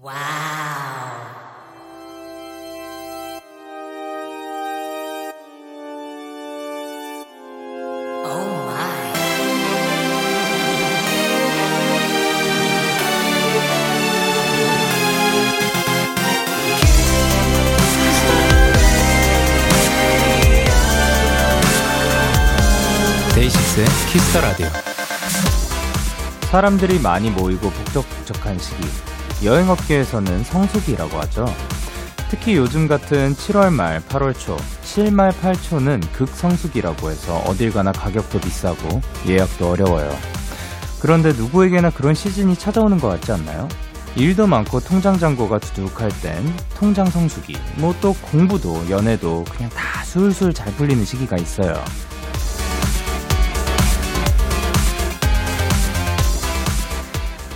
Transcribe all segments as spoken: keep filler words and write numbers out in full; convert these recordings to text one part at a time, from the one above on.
와우. 데이식스의 키스 더 라디오. 사람들이 많이 모이고 북적북적한 시기, 여행업계에서는 성수기라고 하죠. 특히 요즘 같은 칠월 말, 팔월 초, 칠월 말, 팔월 초는 극성수기라고 해서 어딜 가나 가격도 비싸고 예약도 어려워요. 그런데 누구에게나 그런 시즌이 찾아오는 것 같지 않나요? 일도 많고 통장 잔고가 두둑할 땐 통장 성수기, 뭐 또 공부도 연애도 그냥 다 술술 잘 풀리는 시기가 있어요.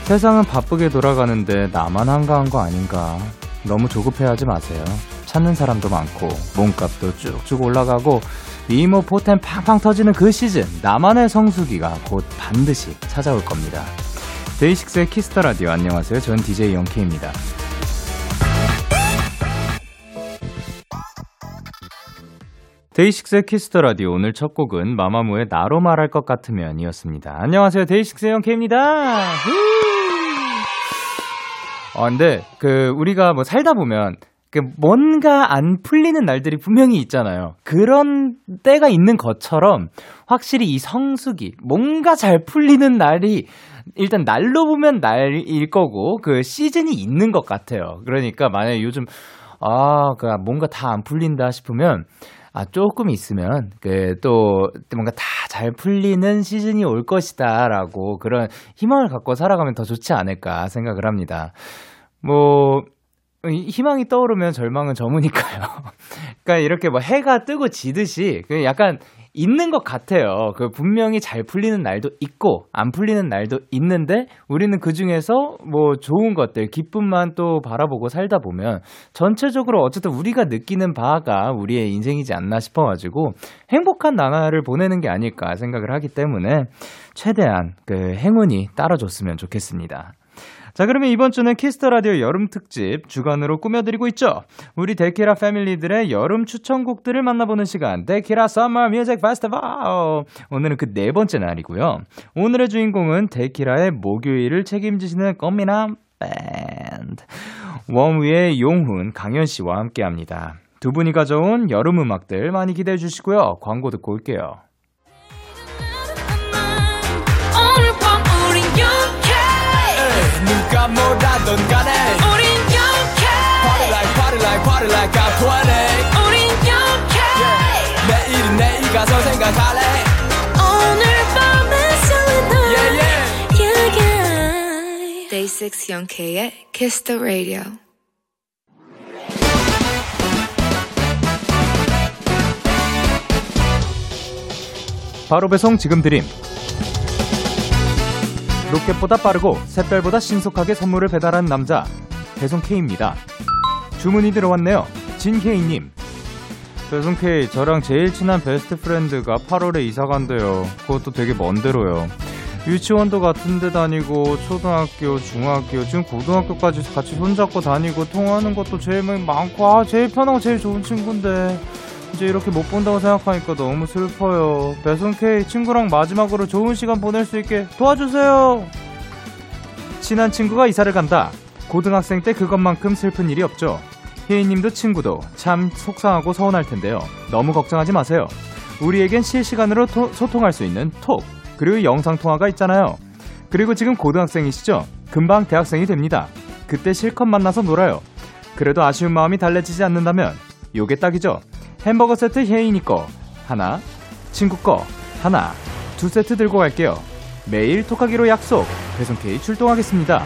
세상은 바쁘게 돌아가는데 나만 한가한 거 아닌가. 너무 조급해하지 마세요. 찾는 사람도 많고 몸값도 쭉쭉 올라가고 미모 포텐 팡팡 터지는 그 시즌, 나만의 성수기가 곧 반드시 찾아올 겁니다. 데이식스의 키스 더 라디오, 안녕하세요. 전 디제이 영케이입니다. 데이식스의 키스 더 라디오, 오늘 첫 곡은 마마무의 나로 말할 것 같으면 이었습니다. 안녕하세요. 데이식스의 영케이입니다. 어, 근데, 그, 우리가 뭐 살다 보면, 그, 뭔가 안 풀리는 날들이 분명히 있잖아요. 그런 때가 있는 것처럼, 확실히 이 성수기, 뭔가 잘 풀리는 날이, 일단 날로 보면 날일 거고, 그 시즌이 있는 것 같아요. 그러니까 만약에 요즘, 아, 그, 뭔가 다 안 풀린다 싶으면, 아, 조금 있으면, 그, 또, 뭔가 다 잘 풀리는 시즌이 올 것이다, 라고 그런 희망을 갖고 살아가면 더 좋지 않을까 생각을 합니다. 뭐, 희망이 떠오르면 절망은 저무니까요. 그러니까 이렇게 뭐 해가 뜨고 지듯이, 그 약간 있는 것 같아요. 그 분명히 잘 풀리는 날도 있고, 안 풀리는 날도 있는데, 우리는 그 중에서 뭐 좋은 것들, 기쁨만 또 바라보고 살다 보면, 전체적으로 어쨌든 우리가 느끼는 바가 우리의 인생이지 않나 싶어가지고, 행복한 나날을 보내는 게 아닐까 생각을 하기 때문에, 최대한 그 행운이 따라줬으면 좋겠습니다. 자, 그러면 이번 주는 키스 더 라디오 여름 특집 주간으로 꾸며드리고 있죠. 우리 데키라 패밀리들의 여름 추천곡들을 만나보는 시간, 데키라 서머 뮤직 페스티벌. 오늘은 그 네 번째 날이고요. 오늘의 주인공은 데키라의 목요일을 책임지시는 꽃미남 밴드 원위의 용훈, 강현 씨와 함께합니다. 두 분이 가져온 여름 음악들 많이 기대해 주시고요. 광고 듣고 올게요. 누가 뭐라던 간에 우린 영케이 Party like party like party like I'm 투 원 에잇 우린 영케이 yeah. 내일은 내일 가서 생각할래 오늘 밤에 설레던 yeah, yeah. yeah, yeah. Day Six 영케이의 Kiss the Radio. 바로 배송 지금 드림. 로켓보다 빠르고 샛별보다 신속하게 선물을 배달하는 남자, 배송 K입니다. 주문이 들어왔네요. 진케이님. 배송 K, 저랑 제일 친한 베스트 프렌드가 팔월에 이사간대요. 그것도 되게 먼데로요. 유치원도 같은 데 다니고 초등학교, 중학교, 지금 고등학교까지 같이 손잡고 다니고 통화하는 것도 제일 많고, 아, 제일 편하고 제일 좋은 친구인데 이제 이렇게 못 본다고 생각하니까 너무 슬퍼요. 배송 K, 친구랑 마지막으로 좋은 시간 보낼 수 있게 도와주세요. 친한 친구가 이사를 간다. 고등학생 때 그것만큼 슬픈 일이 없죠. 혜인님도 친구도 참 속상하고 서운할 텐데요. 너무 걱정하지 마세요. 우리에겐 실시간으로 토, 소통할 수 있는 톡, 그리고 영상통화가 있잖아요. 그리고 지금 고등학생이시죠? 금방 대학생이 됩니다. 그때 실컷 만나서 놀아요. 그래도 아쉬운 마음이 달래지지 않는다면 요게 딱이죠. 햄버거 세트 혜인이 거 하나, 친구 거 하나, 두 세트 들고 갈게요. 매일 톡하기로 약속. 배송 K 출동하겠습니다.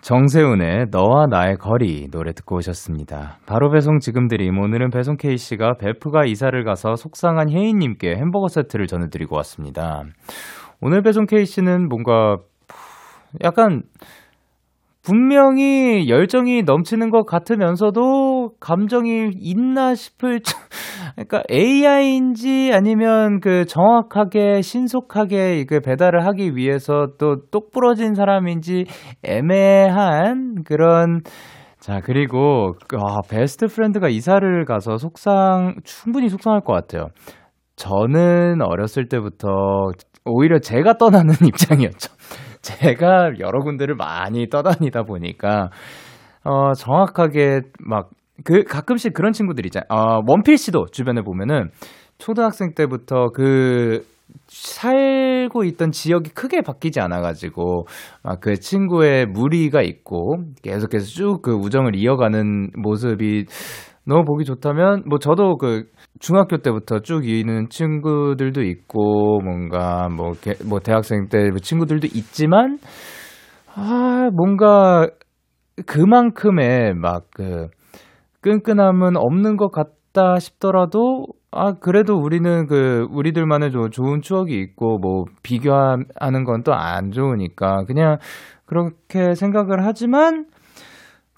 정세훈의 너와 나의 거리 노래 듣고 오셨습니다. 바로 배송 지금 드림. 오늘은 배송 K씨가 베프가 이사를 가서 속상한 혜인님께 햄버거 세트를 전해드리고 왔습니다. 오늘 배송 K씨는 뭔가 약간 분명히 열정이 넘치는 것 같으면서도 감정이 있나 싶을 그러니까 에이아이인지 아니면 그 정확하게 신속하게 이게 배달을 하기 위해서 또 똑부러진 사람인지 애매한 그런. 자, 그리고 아, 베스트 프렌드가 이사를 가서 속상 충분히 속상할 것 같아요. 저는 어렸을 때부터 오히려 제가 떠나는 입장이었죠. 제가 여러 군데를 많이 떠다니다 보니까 어, 정확하게 막 그 가끔씩 그런 친구들 있잖아요. 어, 원필 씨도 주변에 보면은 초등학생 때부터 그 살고 있던 지역이 크게 바뀌지 않아가지고 막 그 친구의 무리가 있고 계속해서 쭉 그 우정을 이어가는 모습이 너무 보기 좋다면, 뭐 저도 그 중학교 때부터 쭉 이어있는 친구들도 있고 뭔가 뭐, 개, 뭐 대학생 때 친구들도 있지만, 아 뭔가 그만큼의 막 그 끈끈함은 없는 것 같다 싶더라도, 아 그래도 우리는 그 우리들만의 좀 좋은 추억이 있고 뭐 비교하는 건 또 안 좋으니까 그냥 그렇게 생각을 하지만,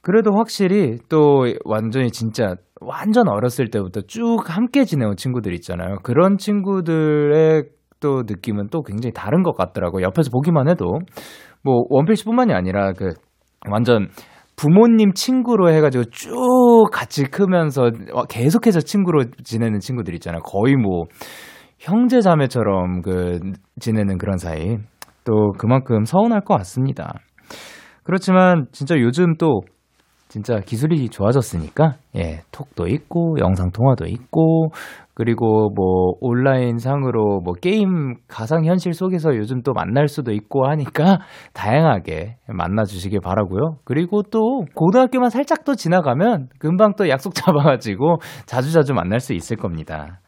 그래도 확실히 또 완전히 진짜 완전 어렸을 때부터 쭉 함께 지내온 친구들 있잖아요. 그런 친구들의 또 느낌은 또 굉장히 다른 것 같더라고요. 옆에서 보기만 해도. 뭐 원필씨뿐만이 아니라 그 완전 부모님 친구로 해가지고 쭉 같이 크면서 계속해서 친구로 지내는 친구들 있잖아요. 거의 뭐 형제 자매처럼 그 지내는 그런 사이. 또 그만큼 서운할 것 같습니다. 그렇지만 진짜 요즘 또 진짜 기술이 좋아졌으니까, 예, 톡도 있고, 영상통화도 있고, 그리고 뭐, 온라인 상으로 뭐, 게임, 가상현실 속에서 요즘 또 만날 수도 있고 하니까, 다양하게 만나주시길 바라고요. 그리고 또, 고등학교만 살짝 또 지나가면, 금방 또 약속 잡아가지고, 자주자주 만날 수 있을 겁니다.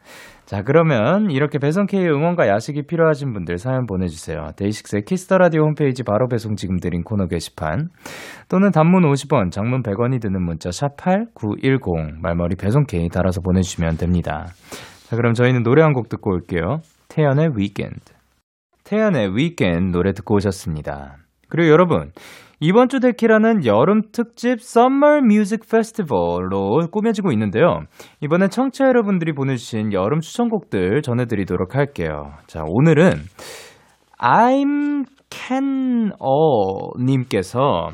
자, 그러면 이렇게 배송K의 응원과 야식이 필요하신 분들 사연 보내주세요. 데이식스의 키스 더 라디오 홈페이지 바로 배송 지금 드린 코너 게시판, 또는 단문 오십 원, 장문 백 원이 드는 문자 샵 팔구일공 말머리 배송K 달아서 보내주시면 됩니다. 자, 그럼 저희는 노래 한 곡 듣고 올게요. 태연의 위켄드. 태연의 위켄드 노래 듣고 오셨습니다. 그리고 여러분, 이번 주 데키라는 여름 특집 Summer Music Festival로 꾸며지고 있는데요. 이번엔 청취자 여러분들이 보내주신 여름 추천곡들 전해드리도록 할게요. 자, 오늘은 I'm Ken O 님께서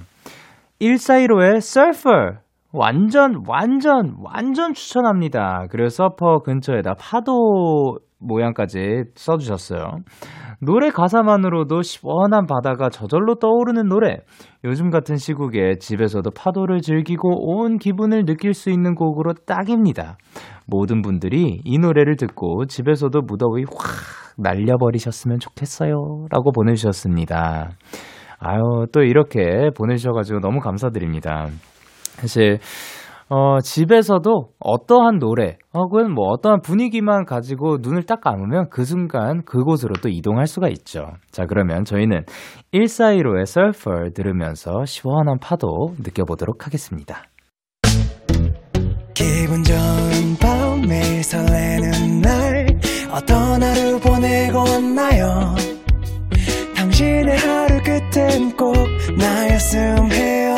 일사일오의 Surfer 완전 완전 완전 추천합니다. 그리고 서퍼 근처에다 파도 모양까지 써주셨어요. 노래 가사만으로도 시원한 바다가 저절로 떠오르는 노래. 요즘 같은 시국에 집에서도 파도를 즐기고 온 기분을 느낄 수 있는 곡으로 딱입니다. 모든 분들이 이 노래를 듣고 집에서도 무더위 확 날려버리셨으면 좋겠어요. 라고 보내주셨습니다. 아유, 또 이렇게 보내주셔가지고 너무 감사드립니다. 사실 어, 집에서도 어떠한 노래 혹은 뭐 어떠한 분위기만 가지고 눈을 딱 감으면 그 순간 그곳으로 또 이동할 수가 있죠. 자, 그러면 저희는 일사일오의 Surfer 들으면서 시원한 파도 느껴보도록 하겠습니다. 기분 좋은 밤, 매일 설레는 날, 어떤 하루 보내고 왔나요? 당신의 하루 끝엔 꼭 나였음 해요.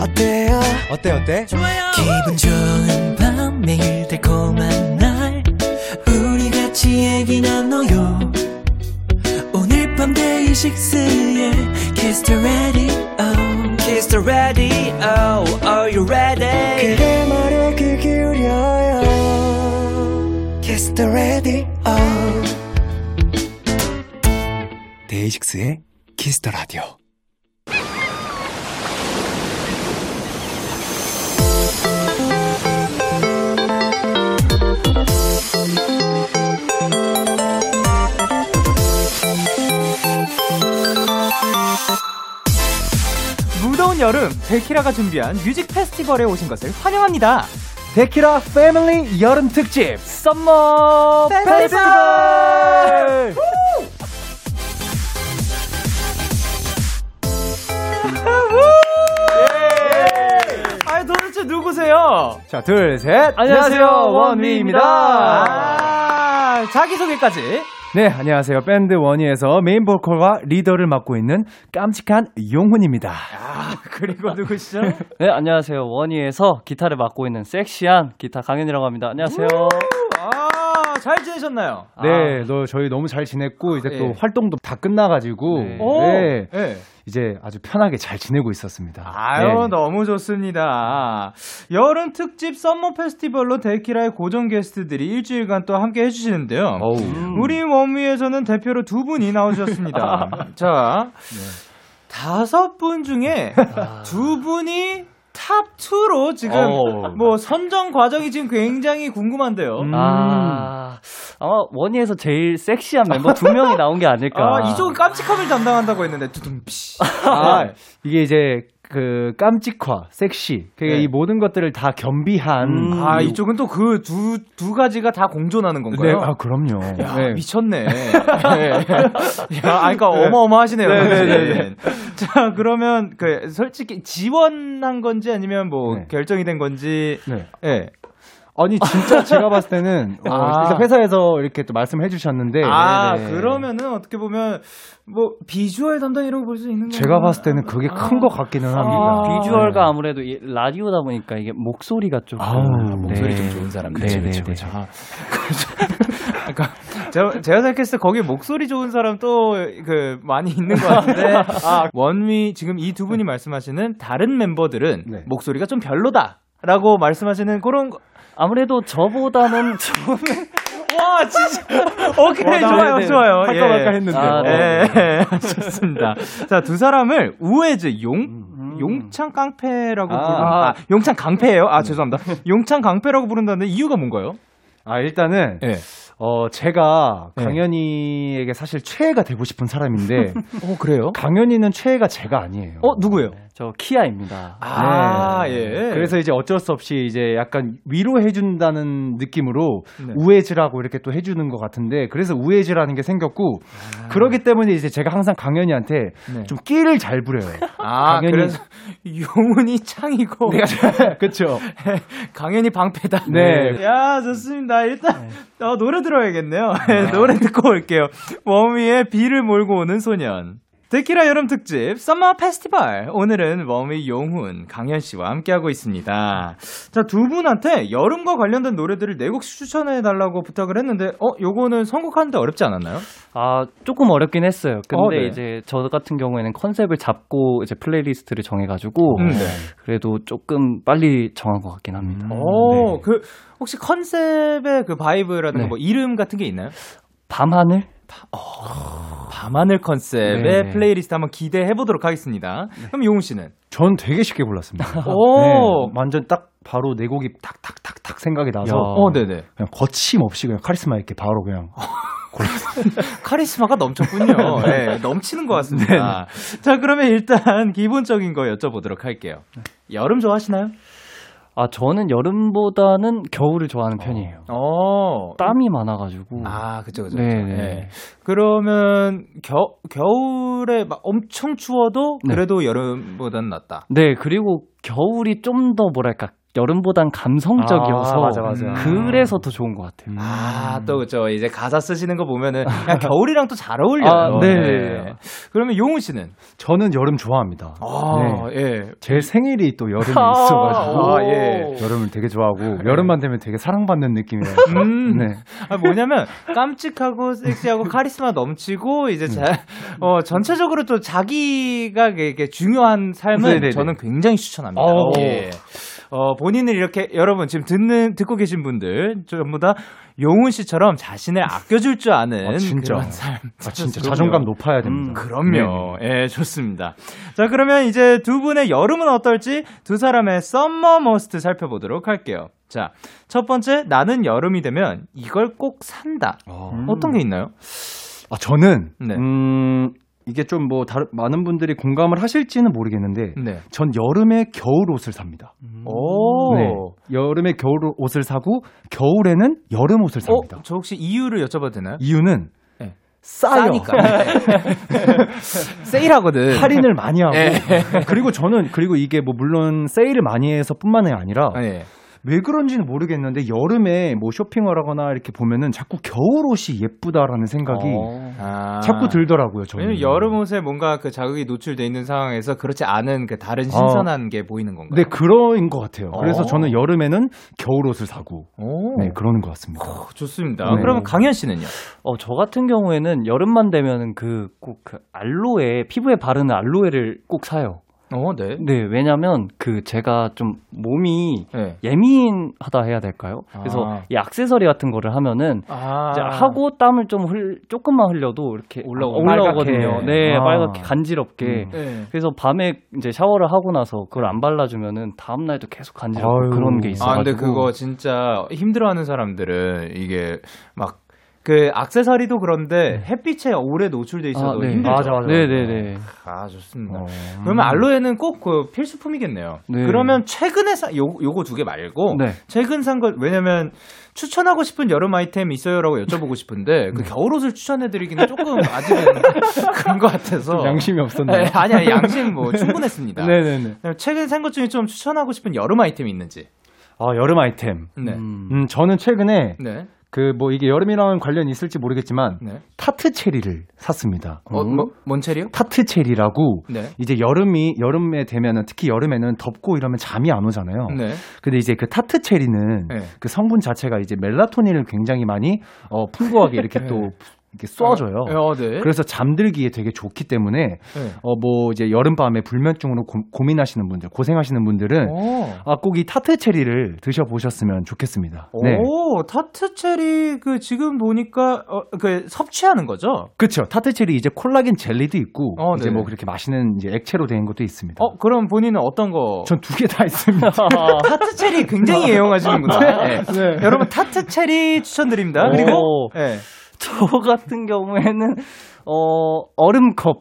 어때요? 어때 어때? 좋아요. 기분 좋은 밤, 매일 달콤한 날, 우리 같이 얘기 나눠요. 오늘 밤 데이식스의 Kiss the Radio. Kiss the Radio. Are you ready? 그대 말에 귀 기울여요. Kiss the Radio. 데이식스의 Kiss the Radio. 무더운 여름, 데키라가 준비한 뮤직 페스티벌에 오신 것을 환영합니다. 데키라 패밀리 여름 특집 썸머 페스티벌! 도대체 누구세요? 자, 둘, 셋. 안녕하세요, 원위입니다. 아~ 자기소개까지. 네, 안녕하세요. 밴드 원위에서 메인 보컬과 리더를 맡고 있는 깜찍한 용훈입니다. 아, 그리고 누구시죠? 네, 안녕하세요. 원위에서 기타를 맡고 있는 섹시한 기타 강현이라고 합니다. 안녕하세요. 아, 잘 지내셨나요? 네, 아. 너, 저희 너무 잘 지냈고 이제 예. 또 활동도 다 끝나가지고 네. 오, 네. 네. 이제 아주 편하게 잘 지내고 있었습니다. 아유, 네. 너무 좋습니다. 여름 특집 썸머 페스티벌로 데키라의 고정 게스트들이 일주일간 또 함께 해주시는데요. 오우. 우리 원위에서는 대표로 두 분이 나오셨습니다. 자, 네. 다섯 분 중에 아. 두 분이 탑이로 지금 오. 뭐 선정 과정이 지금 굉장히 궁금한데요. 음. 아, 아마 원위에서 제일 섹시한 멤버 두 명이 나온 게 아닐까. 아, 이쪽은 깜찍함을 담당한다고 했는데 두둥피. 아, 이게 이제 그 깜찍화, 섹시, 그게 네. 이 모든 것들을 다 겸비한. 음. 아, 이쪽은 또 그 두 두 가지가 다 공존하는 건가요? 네, 아 그럼요. 야, 네. 미쳤네. 네. 야, 아, 그러니까 네. 어마어마하시네요. 네네네. 네, 네, 네. 자, 그러면 그 솔직히 지원한 건지 아니면 뭐 네. 결정이 된 건지. 네. 네. 아니 진짜 제가 봤을 때는 어, 아. 일단 회사에서 이렇게 또 말씀해 주셨는데 아 네네. 그러면은 어떻게 보면 뭐 비주얼 담당이라고 볼 수 있는 거예요. 제가 봤을 때는 그게 큰 것 아. 같기는 아. 합니다. 비주얼과 네. 아무래도 이, 라디오다 보니까 이게 목소리가 좀 아, 네. 목소리 좀 좋은 사람들 그렇죠 그렇죠 그렇죠. 그러니까 제가, 제가 생각했을 때 거기 목소리 좋은 사람 또 그 많이 있는 것 같은데 아, 원위 지금 이 두 분이 말씀하시는 다른 멤버들은 네. 목소리가 좀 별로다라고 말씀하시는 그런 거. 아무래도 저보다는 좀 와 진짜 오케이 와, 좋아요 네, 네. 좋아요 할까 예. 말까 했는데 아, 네. 예. 좋습니다. 자, 두 사람을 우에즈 용 음. 용창 깡패라고 아, 부른다. 아, 용창 강패예요? 아 죄송합니다. 용창 강패라고 부른다는데 이유가 뭔가요? 아 일단은 예. 어 제가 강현이에게 네. 사실 최애가 되고 싶은 사람인데, 어 그래요? 강현이는 최애가 제가 아니에요. 어 누구예요? 네. 저 키아입니다. 아 네. 예. 그래서 이제 어쩔 수 없이 이제 약간 위로해준다는 느낌으로 네. 우애즈라고 이렇게 또 해주는 것 같은데, 그래서 우애즈라는 게 생겼고, 아. 그러기 때문에 이제 제가 항상 강현이한테 네. 좀 끼를 잘 부려요. 아 강현이... 그래서 용훈이 창이고, 내가 그렇죠. 강현이 방패다. 네. 네. 야 좋습니다. 일단 네. 어, 노래. 들어야겠네요. 네, 노래 듣고 올게요. 워미의 비를 몰고 오는 소년. 데키라 여름 특집 썸머 페스티벌. 오늘은 워미 용훈, 강현 씨와 함께하고 있습니다. 자, 두 분한테 여름과 관련된 노래들을 네 곡씩 추천해 달라고 부탁을 했는데, 어, 요거는 선곡하는데 어렵지 않았나요? 아, 조금 어렵긴 했어요. 근데 어, 네. 이제 저 같은 경우에는 컨셉을 잡고 이제 플레이리스트를 정해가지고 음, 네. 그래도 조금 빨리 정한 것 같긴 합니다. 음, 오, 네. 그 혹시 컨셉의 그 바이브라든가 네. 뭐 이름 같은 게 있나요? 밤하늘? 어, 밤하늘 컨셉의 네네. 플레이리스트 한번 기대해 보도록 하겠습니다. 네. 그럼 용훈 씨는? 전 되게 쉽게 골랐습니다. 오, 네, 완전 딱 바로 네 곡이 탁탁탁탁 생각이 나서, 어, 네네. 그냥 거침없이 그냥 카리스마 있게 바로 그냥. 카리스마가 넘쳤군요. 네, 넘치는 것 같습니다. 네네. 자, 그러면 일단 기본적인 거 여쭤보도록 할게요. 네. 여름 좋아하시나요? 아, 저는 여름보다는 겨울을 좋아하는 편이에요. 어. 땀이 많아가지고. 아, 그쵸, 그쵸. 네. 네. 그러면 겨, 겨울에 막 엄청 추워도 그래도 네. 여름보다는 낫다. 네, 그리고 겨울이 좀 더 뭐랄까. 여름보단 감성적이어서 아, 맞아, 맞아. 그래서 더 좋은 것 같아요. 아, 또 그렇죠. 이제 가사 쓰시는 거 보면은 그냥 겨울이랑 또 잘 어울려요. 아, 네. 네. 그러면 용훈 씨는? 저는 여름 좋아합니다. 아, 네. 예. 제 생일이 또 여름이 아, 있어가지고 아, 예. 여름을 되게 좋아하고 네. 여름만 되면 되게 사랑받는 느낌이에요. 음, 네. 아, 뭐냐면 깜찍하고 섹시하고 카리스마 넘치고 이제 자, 어, 전체적으로 또 자기가 이게 중요한 삶을 네네네. 저는 굉장히 추천합니다. 오. 예. 어, 본인을 이렇게, 여러분, 지금 듣는, 듣고 계신 분들, 전부 다 용훈 씨처럼 자신을 아껴줄 줄 아는 아, 진짜. 그런 사람. 아, 진짜. 그럼요. 자존감 높아야 됩니다. 음, 그럼요. 네. 예, 좋습니다. 자, 그러면 이제 두 분의 여름은 어떨지 두 사람의 썸머 머스트 살펴보도록 할게요. 자, 첫 번째, 나는 여름이 되면 이걸 꼭 산다. 어. 음. 어떤 게 있나요? 아, 저는, 네. 음, 이게 좀 뭐 많은 분들이 공감을 하실지는 모르겠는데 네. 전 여름에 겨울 옷을 삽니다. 오~ 네. 여름에 겨울 옷을 사고 겨울에는 여름 옷을 삽니다. 어? 저 혹시 이유를 여쭤봐도 되나요? 이유는 네. 싸요. 싸니까. 세일하거든. 할인을 많이 하고. 네. 그리고 저는 그리고 이게 뭐 물론 세일을 많이 해서 뿐만이 아니라 네. 왜 그런지는 모르겠는데 여름에 뭐 쇼핑을 하거나 이렇게 보면은 자꾸 겨울옷이 예쁘다라는 생각이 어. 아. 자꾸 들더라고요. 저는. 왜냐면 여름옷에 뭔가 그 자극이 노출되어 있는 상황에서 그렇지 않은 그 다른 신선한 어. 게 보이는 건가요? 네, 그런 것 같아요. 어. 그래서 저는 여름에는 겨울옷을 사고 오. 네, 그러는 것 같습니다. 오, 좋습니다. 네. 그러면 강현 씨는요? 어, 저 같은 경우에는 여름만 되면 그 꼭 그 알로에, 피부에 바르는 알로에를 꼭 사요. 어, 네. 네, 왜냐면 그 제가 좀 몸이 네. 예민하다 해야 될까요? 아. 그래서 이 액세서리 같은 거를 하면은 아. 이제 하고 땀을 좀 흘 조금만 흘려도 이렇게 올라오, 올라오거든요. 빨갛게. 네, 아. 빨갛게 간지럽게. 음. 네. 그래서 밤에 이제 샤워를 하고 나서 그걸 안 발라주면은 다음 날도 계속 간지럽고 아유. 그런 게 있어가지고. 아, 근데 그거 진짜 힘들어하는 사람들은 이게 막. 그 액세서리도 그런데 햇빛에 오래 노출돼 있어도 아, 네. 힘들죠. 맞아, 맞아. 네네네. 아 좋습니다. 어... 그러면 알로에는 꼭 그 필수품이겠네요. 네. 그러면 최근에 사 요 요거 두 개 말고 네. 최근 산 거 왜냐면 추천하고 싶은 여름 아이템 있어요라고 여쭤보고 싶은데 그 겨울옷을 추천해드리기는 조금 아직은 그런 것 같아서 양심이 없었나요? 아니 아니 양심 뭐 충분했습니다. 네네네. 최근 산 것 중에 좀 추천하고 싶은 여름 아이템이 있는지. 아 여름 아이템. 네. 음 저는 최근에. 네. 그 뭐 이게 여름이랑 관련이 있을지 모르겠지만 네. 타트 체리를 샀습니다. 어, 뭐, 뭔 체리요? 타트 체리라고 네. 이제 여름이 여름에 되면은 특히 여름에는 덥고 이러면 잠이 안 오잖아요. 네. 근데 이제 그 타트 체리는 네. 그 성분 자체가 이제 멜라토닌을 굉장히 많이 어, 풍부하게 이렇게 네. 또 이렇게 쏴줘요. 어, 네. 그래서 잠들기에 되게 좋기 때문에 네. 어, 뭐 이제 여름밤에 불면증으로 고, 고민하시는 분들, 고생하시는 분들은 아, 꼭 이 타트 체리를 드셔보셨으면 좋겠습니다. 오, 네. 타트 체리 그 지금 보니까 어, 그 섭취하는 거죠? 그렇죠. 타트 체리 이제 콜라겐 젤리도 있고 어, 이제 네. 뭐 그렇게 마시는 이제 액체로 된 것도 있습니다. 어, 그럼 본인은 어떤 거? 전 두 개 다 있습니다. 타트 체리 굉장히 애용하시는구나. 네. 네. 네. 여러분 타트 체리 추천드립니다. 오. 그리고 네. 저 같은 경우에는 어 얼음컵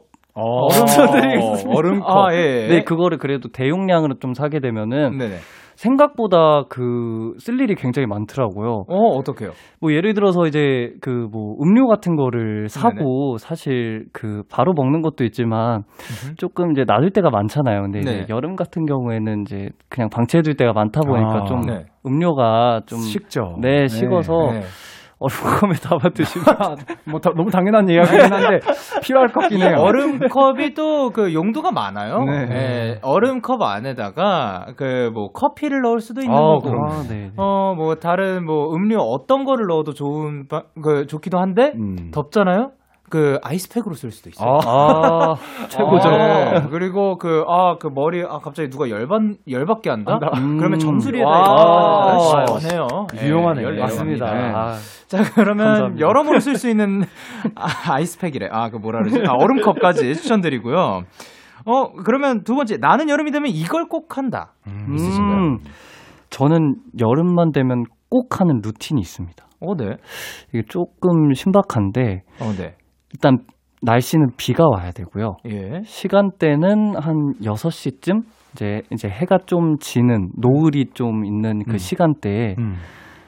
추천드리겠습니다. 얼음컵. 아, 예, 예. 네, 그거를 그래도 대용량으로 좀 사게 되면은 네네. 생각보다 그 쓸 일이 굉장히 많더라고요. 어 어떡해요? 뭐 예를 들어서 이제 그 뭐 음료 같은 거를 사고 네네. 사실 그 바로 먹는 것도 있지만 으흠. 조금 이제 놔둘 때가 많잖아요. 근데 이제 여름 같은 경우에는 이제 그냥 방치해둘 때가 많다 보니까 아, 좀 네. 음료가 좀 식죠. 네, 네. 식어서. 네. 얼음컵에 담아 드시면 뭐 다, 너무 당연한 이야기긴 한데 필요할 것 같긴 해요. 얼음컵이 또 그 용도가 많아요. 네. 네. 얼음컵 안에다가 그 뭐 커피를 넣을 수도 있는 아, 거고, 아, 어 뭐 다른 뭐 음료 어떤 거를 넣어도 좋은 바, 그 좋기도 한데 음. 덥잖아요. 그 아이스팩으로 쓸 수도 있어요. 아, 아 최고죠. 아, 그리고 그 아 그 머리 아 갑자기 누가 열받 열받게 한다. 음, 그러면 정수리에다 아, 시원해요. 유용하네요. 네, 맞습니다. 네. 아, 자 그러면 감사합니다. 여러모로 쓸 수 있는 아, 아이스팩이래. 아 그 뭐라 그러지? 아 얼음컵까지 추천드리고요. 어 그러면 두 번째 나는 여름이 되면 이걸 꼭 한다. 음, 있으신가요? 음, 저는 여름만 되면 꼭 하는 루틴이 있습니다. 어, 네. 이게 조금 신박한데. 어, 네. 일단 날씨는 비가 와야 되고요. 예. 시간대는 한 여섯 시쯤 이제 이제 해가 좀 지는 노을이 좀 있는 그 음. 시간대에 음.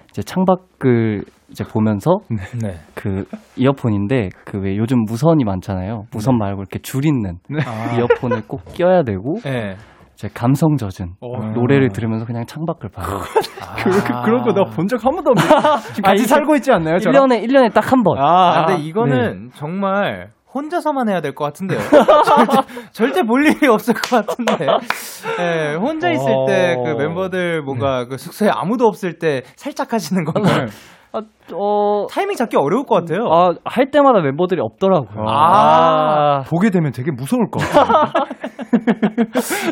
이제 창밖을 이제 보면서 네. 그 이어폰인데 그 왜 요즘 무선이 많잖아요. 무선 말고 이렇게 줄 있는 네. 이어폰을 꼭 껴야 되고 네. 제 감성 젖은 오. 노래를 들으면서 그냥 창밖을 봐요. 아. 그, 그런 거 나 본 적 한 번도 없는데 지금 같이 아, 살고 있지 않나요? 일 년에, 일 년에 딱 한 번. 아, 아, 근데 이거는 네. 정말 혼자서만 해야 될 것 같은데요. 절대, 절대 볼 일이 없을 것 같은데. 네, 혼자 있을 때 그 멤버들 뭔가 그 숙소에 아무도 없을 때 살짝 하시는 거는 아, 어... 타이밍 잡기 어려울 것 같아요. 아, 할 때마다 멤버들이 없더라고요. 아, 아... 보게 되면 되게 무서울 것 같아요.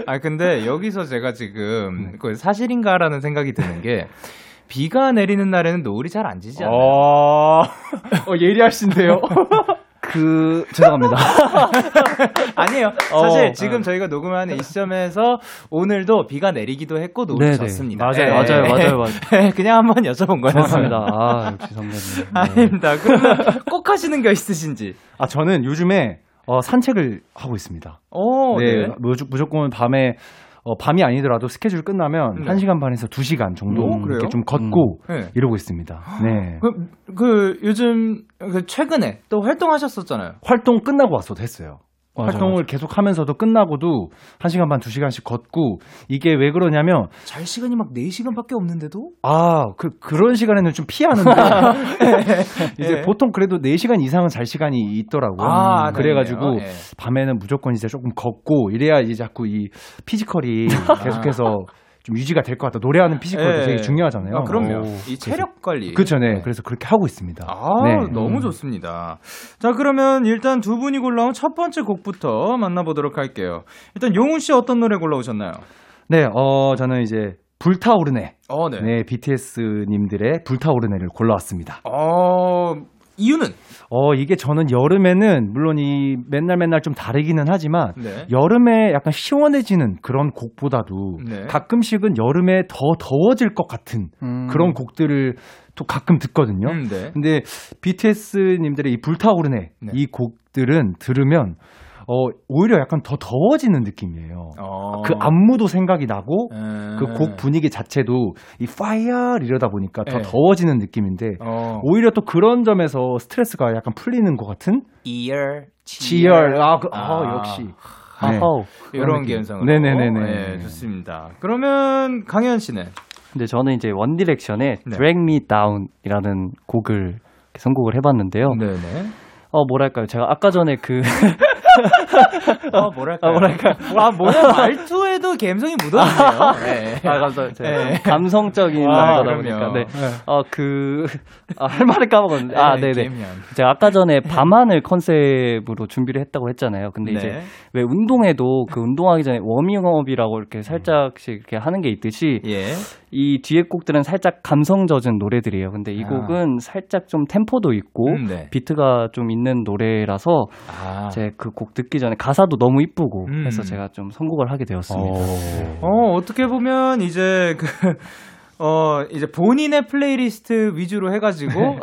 아, 근데 여기서 제가 지금 네. 그 사실인가라는 생각이 드는 게 비가 내리는 날에는 노을이 잘 안 지지 않아요. 어, 어 예리하신데요. 그 죄송합니다. 아니에요. 사실 어, 지금 어. 저희가 녹음하는 이 시점에서 오늘도 비가 내리기도 했고 노을이 졌습니다. 맞아요, 맞아요, 맞아요, 맞아요. 그냥 한번 여쭤본 거예요. 죄송합니다. 아, 역시 선배님. 아닙니다. 그러면 꼭 하시는 게 있으신지? 아, 저는 요즘에 어, 산책을 하고 있습니다. 오, 네, 네. 무조건 밤에. 어, 밤이 아니더라도 스케줄 끝나면 네. 한 시간 반에서 두 시간 정도 오, 이렇게 좀 걷고 음. 네. 이러고 있습니다. 네. 그, 그 요즘 그 최근에 또 활동하셨었잖아요. 활동 끝나고 와서도 했어요. 맞아, 활동을 맞아. 계속하면서도 끝나고도 한 시간 반, 두 시간씩 걷고. 이게 왜 그러냐면 잘 시간이 막 네 시간밖에 없는데도? 아, 그, 그런 시간에는 좀 피하는데 이제 네. 보통 그래도 네 시간 이상은 잘 시간이 있더라고요. 아, 그래가지고 네. 밤에는 무조건 이제 조금 걷고 이래야 이제 자꾸 이 피지컬이 계속해서 좀 유지가 될 것 같다. 노래하는 피지컬도 예. 되게 중요하잖아요. 아, 그럼요. 오. 이 체력 관리. 그렇죠. 네. 그래서 그렇게 하고 있습니다. 아, 네. 너무 음. 좋습니다. 자, 그러면 일단 두 분이 골라온 첫 번째 곡부터 만나보도록 할게요. 일단 용훈 씨 어떤 노래 골라오셨나요? 네, 어, 저는 이제 불타오르네. 어, 네. 네, 비티에스님들의 불타오르네를 골라왔습니다. 어, 이유는? 어, 이게 저는 여름에는, 물론 이 맨날 맨날 좀 다르기는 하지만, 네. 여름에 약간 시원해지는 그런 곡보다도, 네. 가끔씩은 여름에 더 더워질 것 같은 음. 그런 곡들을 또 가끔 듣거든요. 음, 네. 근데 비티에스님들의 이 불타오르네, 네. 이 곡들은 들으면, 어, 오히려 약간 더 더워지는 느낌이에요. 어. 그 안무도 생각이 나고, 그 곡 분위기 자체도 이 fire 이러다 보니까 더 에. 더워지는 느낌인데, 어. 오히려 또 그런 점에서 스트레스가 약간 풀리는 것 같은? Ear, cheer. cheer. 아, 그, 아. 아, 역시. 아, 네. 이런 게 현상으로. 네네네네. 네, 좋습니다. 그러면 강현 씨는? 근데 저는 이제 원 디렉션의 네. Drag Me Down이라는 곡을 선곡을 해봤는데요. 네네. 어, 뭐랄까요. 제가 아까 전에 그. 어, 뭐랄까요? 아, 뭐랄까요? 아, 뭐야, 말투에도 감성이 묻어있네요. 네. 아, 감사합니다. 네. 감성적인 아, 남자다 보니까. 네. 네. 어, 그, 아, 할 말을 까먹었는데. 아, 네네. 게임이야. 제가 아까 전에 밤하늘 컨셉으로 준비를 했다고 했잖아요. 근데 네. 이제 왜 운동에도 그 운동하기 전에 워밍업이라고 이렇게 살짝씩 이렇게 하는 게 있듯이. 예. 이 뒤에 곡들은 살짝 감성 젖은 노래들이에요. 근데 이 곡은 아. 살짝 좀 템포도 있고 음, 네. 비트가 좀 있는 노래라서 아. 제 그 곡 듣기 전에 가사도 너무 이쁘고 음. 해서 제가 좀 선곡을 하게 되었습니다. 오. 어, 어떻게 보면 이제 그 어, 이제 본인의 플레이리스트 위주로 해가지고,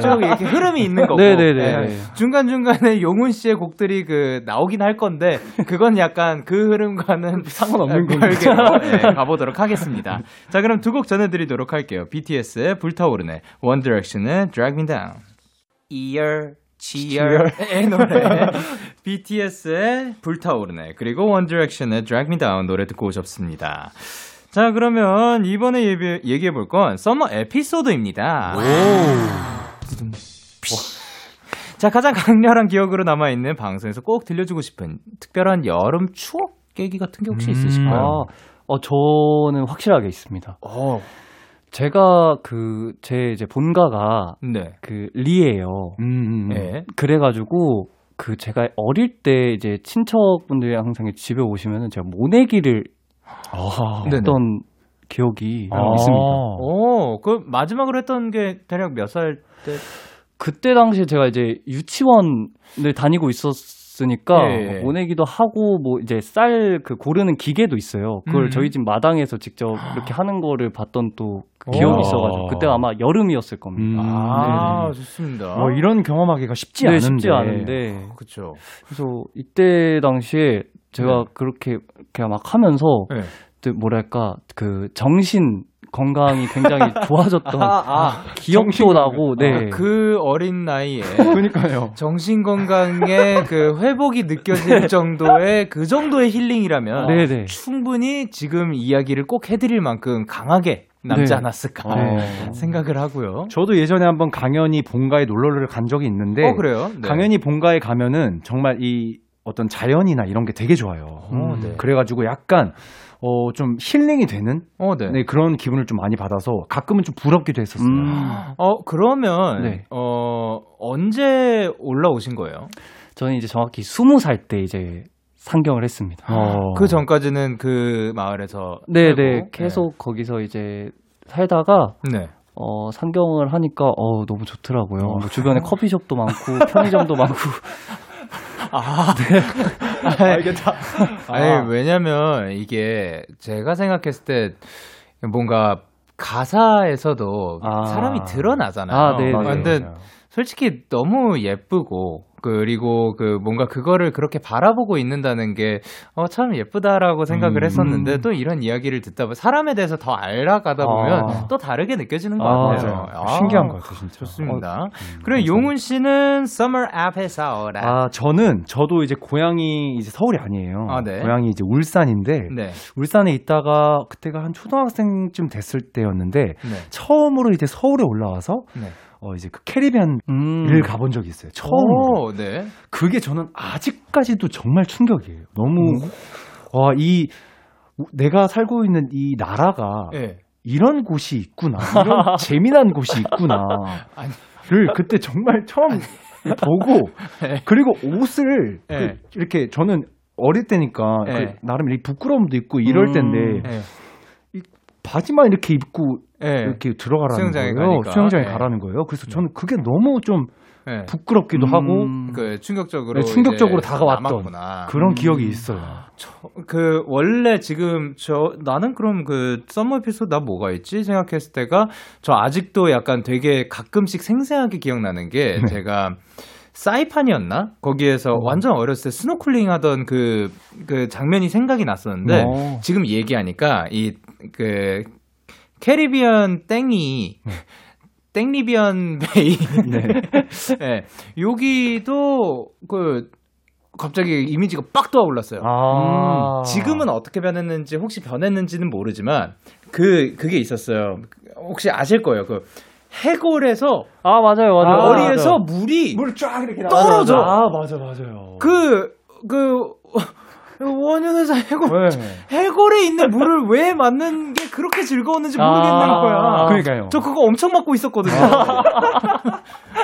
쭉 이렇게 흐름이 있는 거고, 네네네. 중간중간에 용훈 씨의 곡들이 그, 나오긴 할 건데, 그건 약간 그 흐름과는 상관없는 걸로 네, 가보도록 하겠습니다. 자, 그럼 두 곡 전해드리도록 할게요. 비티에스의 불타오르네, One Direction의 Drag Me Down. Ear, Cheer의 노래. 비티에스의 불타오르네, 그리고 One Direction의 Drag Me Down 노래 듣고 오셨습니다. 자, 그러면 이번에 예비, 얘기해볼 건 서머 에피소드입니다. 오. 자, 가장 강렬한 기억으로 남아있는 방송에서 꼭 들려주고 싶은 특별한 여름 추억 얘기 같은 게 혹시 음. 있으실까요? 어, 저는 확실하게 있습니다. 어. 제가 그, 제 이제 본가가 네. 그 리예요. 음, 음. 네. 그래가지고 그 제가 어릴 때 이제 친척분들이 항상 집에 오시면은 제가 모내기를 아, 했던 기억이 아, 있습니다. 오, 그 마지막으로 했던 게 대략 몇 살 때? 그때 당시 제가 이제 유치원을 다니고 있었으니까 예, 예. 모내기도 하고 뭐 이제 쌀 그 고르는 기계도 있어요. 그걸 음. 저희 집 마당에서 직접 이렇게 하는 거를 봤던 또 기억이 오. 있어가지고 그때 아마 여름이었을 겁니다. 음. 아, 네. 좋습니다. 와, 이런 경험하기가 쉽지 네, 않은데. 쉽지 않은데. 아, 그렇죠. 그래서 이때 당시에 제가 네. 그렇게, 그냥 막 하면서, 네. 뭐랄까, 그, 정신 건강이 굉장히 좋아졌던 아, 아, 기억도 나고, 네. 아, 그 어린 나이에. 그니까요. 정신 건강의 그 회복이 느껴질 정도의 그 정도의 힐링이라면. 네네. 충분히 지금 이야기를 꼭 해드릴 만큼 강하게. 남지 네. 않았을까 네. 생각을 하고요. 저도 예전에 한번 강연이 본가에 놀러를 간 적이 있는데 어, 그래요? 네. 강연이 본가에 가면은 정말 이 어떤 자연이나 이런 게 되게 좋아요. 오, 네. 그래가지고 약간 어, 좀 힐링이 되는 어, 네. 네, 그런 기분을 좀 많이 받아서 가끔은 좀 부럽기도 했었어요. 음. 어, 그러면 네. 어, 언제 올라오신 거예요? 저는 이제 정확히 스무 살 때 이제 상경을 했습니다. 어. 그 전까지는 그 마을에서 네네 살고? 계속 네. 거기서 이제 살다가 네. 어, 상경을 하니까 어, 너무 좋더라고요. 어. 뭐 주변에 커피숍도 많고 편의점도 많고. 아, 네. 알겠다. 아니, 아. 왜냐면 이게 제가 생각했을 때 뭔가 가사에서도 아. 사람이 드러나잖아요. 아, 네. 근데 솔직히 너무 예쁘고 그리고 그 뭔가 그거를 그렇게 바라보고 있는다는 게 어, 참 예쁘다라고 생각을 음. 했었는데 또 이런 이야기를 듣다 보면 사람에 대해서 더 알아가다 보면 아. 또 다르게 느껴지는 것 아, 같아요. 아, 신기한 것 같아요, 진짜. 좋습니다. 어, 음, 그리고 용훈 씨는 Summer 앞에서 아 저는 저도 이제 고향이 이제 서울이 아니에요. 아, 네. 고향이 이제 울산인데 네. 울산에 있다가 그때가 한 초등학생쯤 됐을 때였는데 네. 처음으로 이제 서울에 올라와서. 네. 어 이제 그 캐리비안을 음. 가본 적이 있어요. 처음으로. 네. 그게 저는 아직까지도 정말 충격이에요. 너무 음. 와, 이 내가 살고 있는 이 나라가 네. 이런 곳이 있구나. 이런 재미난 곳이 있구나를 그때 정말 처음 보고 네. 그리고 옷을 네. 그, 이렇게 저는 어릴 때니까 네. 그, 나름 이 부끄러움도 있고 이럴 음. 때인데 네. 바지만 이렇게 입고 네. 이렇게 들어가라는 수영장에 거예요. 가니까. 수영장에 네. 가라는 거예요. 그래서 저는 그게 너무 좀 네. 부끄럽기도 음... 하고 그 충격적으로 네, 충격적으로 다가왔던 남았구나. 그런 음... 기억이 있어요. 저, 그 원래 지금 저 나는 그럼 그 썸머 에피소드 나 뭐가 있지 생각했을 때가 저 아직도 약간 되게 가끔씩 생생하게 기억나는 게 네. 제가 사이판이었나? 거기에서 오. 완전 어렸을 때 스노클링 하던 그, 그 장면이 생각이 났었는데 오. 지금 얘기하니까 이 그 캐리비안 땡이 땡리비안 베이 네. 네. 여기도 그 갑자기 이미지가 빡 떠올랐어요. 아~ 음, 지금은 어떻게 변했는지 혹시 변했는지는 모르지만 그 그게 있었어요. 혹시 아실 거예요. 그 해골에서 아 맞아요 맞아요 아, 머리에서 맞아요. 물이 물 쫙 이렇게 떨어져. 아 맞아 맞아요. 그 그 원효대사 해골 왜? 해골에 있는 물을 왜 맞는 게 그렇게 즐거웠는지 모르겠는 아~ 거야. 그러니까요. 저 그거 엄청 맞고 있었거든요.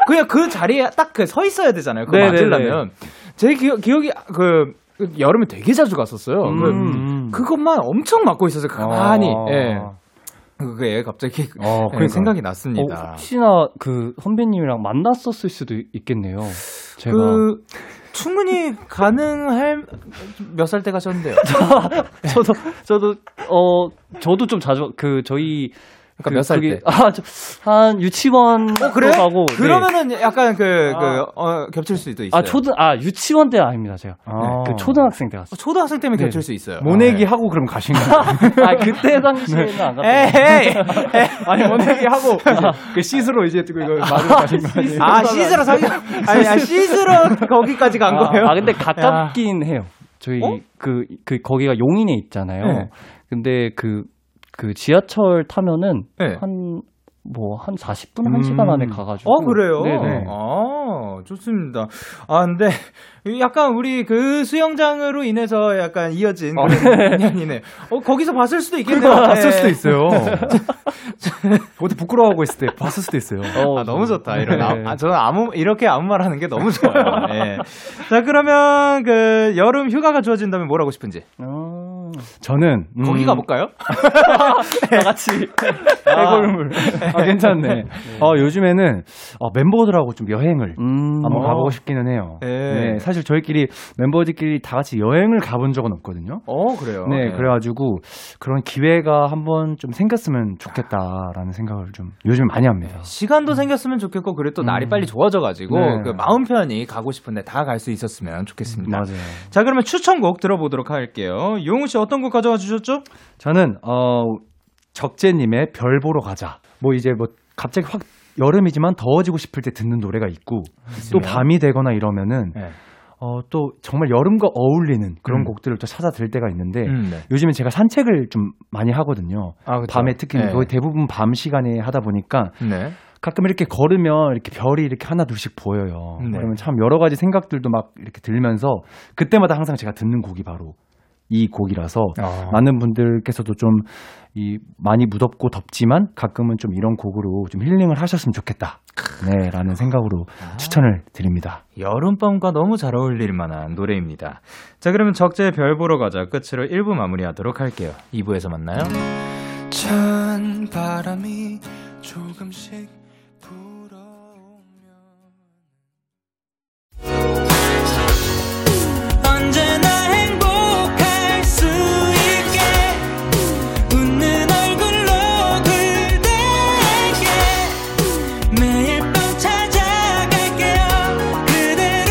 그냥 그 자리에 딱 그 서 있어야 되잖아요. 그거 맞으려면 제 기억 기억이 그 여름에 되게 자주 갔었어요. 음~ 그, 그것만 엄청 맞고 있었어요. 가만히. 아~ 예. 그게 갑자기 어, 네, 그러니까. 생각이 났습니다. 어, 혹시나 그 선배님이랑 만났었을 수도 있겠네요. 제가 그, 충분히 가능할 몇 살 때 가셨는데요. 저도 저도 어 저도 좀 자주 그 저희 그러니까 그, 몇 살 때? 아, 저, 한 유치원 어, 그래? 가고 그러면은 네. 약간 그, 아. 그 어, 겹칠 수도 있어요. 아, 초등 아, 유치원 때는 아닙니다, 제가. 아. 네, 그 초등학생 때 갔어요. 어, 초등학생 때면 네. 겹칠 수 있어요. 모내기 아, 하고 네. 그럼 가신가요? 아, 그때 당시에는 안 갔어요. 에이. 아니, 모내기 하고 그 시스로 이제 뜨고 이거 마주 가신 거 아니에요? 아, 시스로 사기. 아니, 아, 시스로 거기까지 간 거예요? 아, 근데 가깝긴 야. 해요. 저희 어? 그, 그 거기가 용인에 있잖아요. 네. 근데 그 그 지하철 타면은 네. 한 뭐 한 사십 분 음. 한 시간 안에 가가지고. 아 그래요? 네네. 아 좋습니다. 아 근데 약간 우리 그 수영장으로 인해서 약간 이어진 아, 인연이네. 어 거기서 봤을 수도 있겠네요. 그러니까, 봤을 수도 있어요. 어디 부끄러워하고 있을 때 봤을 수도 있어요. 어, 아 너무 좋다. 이런 아, 저는 아무 이렇게 아무 말하는 게 너무 좋아요. 네. 자 그러면 그 여름 휴가가 주어진다면 뭘 하고 싶은지. 어... 저는 음... 거기 가볼까요? 다 같이 해골물. 아, 아, 괜찮네. 네. 어, 요즘에는 어, 멤버들하고 좀 여행을 음... 한번 가보고 싶기는 해요. 네. 네, 사실 저희끼리 멤버들끼리 다 같이 여행을 가본 적은 없거든요. 어, 그래요. 네, 네. 그래가지고 그런 기회가 한번 좀 생겼으면 좋겠다라는 생각을 좀 요즘 많이 합니다. 시간도 음. 생겼으면 좋겠고 그리고 또 날이 음. 빨리 좋아져가지고 네. 그 마음 편히 가고 싶은데 다 갈 수 있었으면 좋겠습니다. 음, 맞아요. 자, 그러면 추천곡 들어보도록 할게요. 용우 씨. 어떤 곡 가져와 주셨죠? 저는 어, 적재님의 별 보러 가자. 뭐 이제 뭐 갑자기 확 여름이지만 더워지고 싶을 때 듣는 노래가 있고 있으면? 또 밤이 되거나 이러면은 네. 어, 또 정말 여름과 어울리는 그런 음. 곡들을 또 찾아 들 때가 있는데 음, 네. 요즘에 제가 산책을 좀 많이 하거든요. 아, 그렇죠. 밤에 특히 네. 거의 대부분 밤 시간에 하다 보니까 네. 가끔 이렇게 걸으면 이렇게 별이 이렇게 하나 둘씩 보여요. 네. 그러면 참 여러 가지 생각들도 막 이렇게 들면서 그때마다 항상 제가 듣는 곡이 바로 이 곡이라서 아. 많은 분들께서도 좀 이 많이 무덥고 덥지만 가끔은 좀 이런 곡으로 좀 힐링을 하셨으면 좋겠다. 네, 라는 생각으로 아. 추천을 드립니다. 여름밤과 너무 잘 어울릴 만한 노래입니다. 자, 그러면 적재의 별 보러 가자. 끝으로 일 부 마무리하도록 할게요. 이 부에서 만나요. 찬 바람이 조금씩 불어오면 언제나 매일 밤 찾아갈게요. 그대로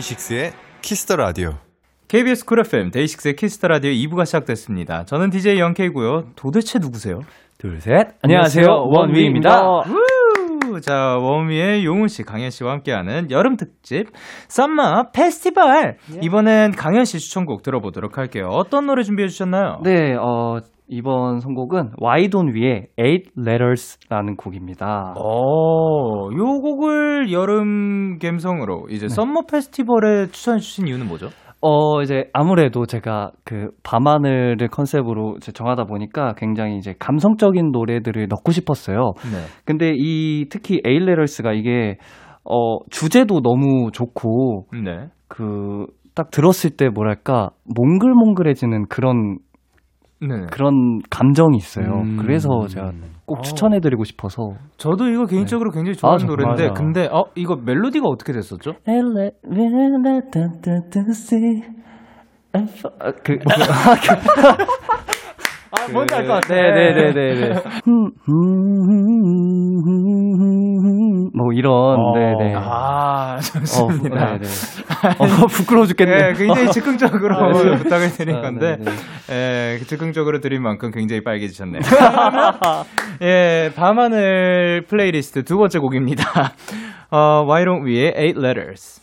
데이식스의 키스 더 라디오. 케이비에스 쿨 에프엠 데이식스의 키스 더 라디오 이 부가 시작됐습니다. 저는 디제이 영케이고요. 도대체 누구세요? 둘, 셋. 안녕하세요. 원위입니다. 자, 원위의 용훈씨, 강현씨와 함께하는 여름특집 썸머 페스티벌. 예. 이번엔 강현씨 추천곡 들어보도록 할게요. 어떤 노래 준비해주셨나요? 네, 어, 이번 선곡은 와이돈위의 Eight Letters라는 곡입니다. 오, 요 곡을 여름 감성으로 이제 네. 썸머 페스티벌에 추천해주신 이유는 뭐죠? 어, 이제 아무래도 제가 그 밤하늘을 컨셉으로 이제 정하다 보니까 굉장히 이제 감성적인 노래들을 넣고 싶었어요. 네. 근데 이 특히 에일레럴스가 이게 어, 주제도 너무 좋고 네. 그 딱 들었을 때 뭐랄까 몽글몽글해지는 그런 네. 그런 감정이 있어요. 음. 그래서 제가 꼭 어. 추천해드리고 싶어서. 저도 이거 개인적으로 네. 굉장히 좋아하는 아, 노래인데, 맞아요. 근데 어 이거 멜로디가 어떻게 됐었죠? 그, 아, 뭔지 알 것 같아. 네네네네. 뭐 이런. 어. 네네. 아, 좋습니다. 어, 네네. 어, 부끄러워 죽겠네. 네, 굉장히 즉흥적으로 아, 네. 부탁을 드린 아, 건데, 예, 즉흥적으로 드린 만큼 굉장히 빨개지셨네요. 예, 밤하늘 플레이리스트 두 번째 곡입니다. 어, Why Don't We의 Eight Letters.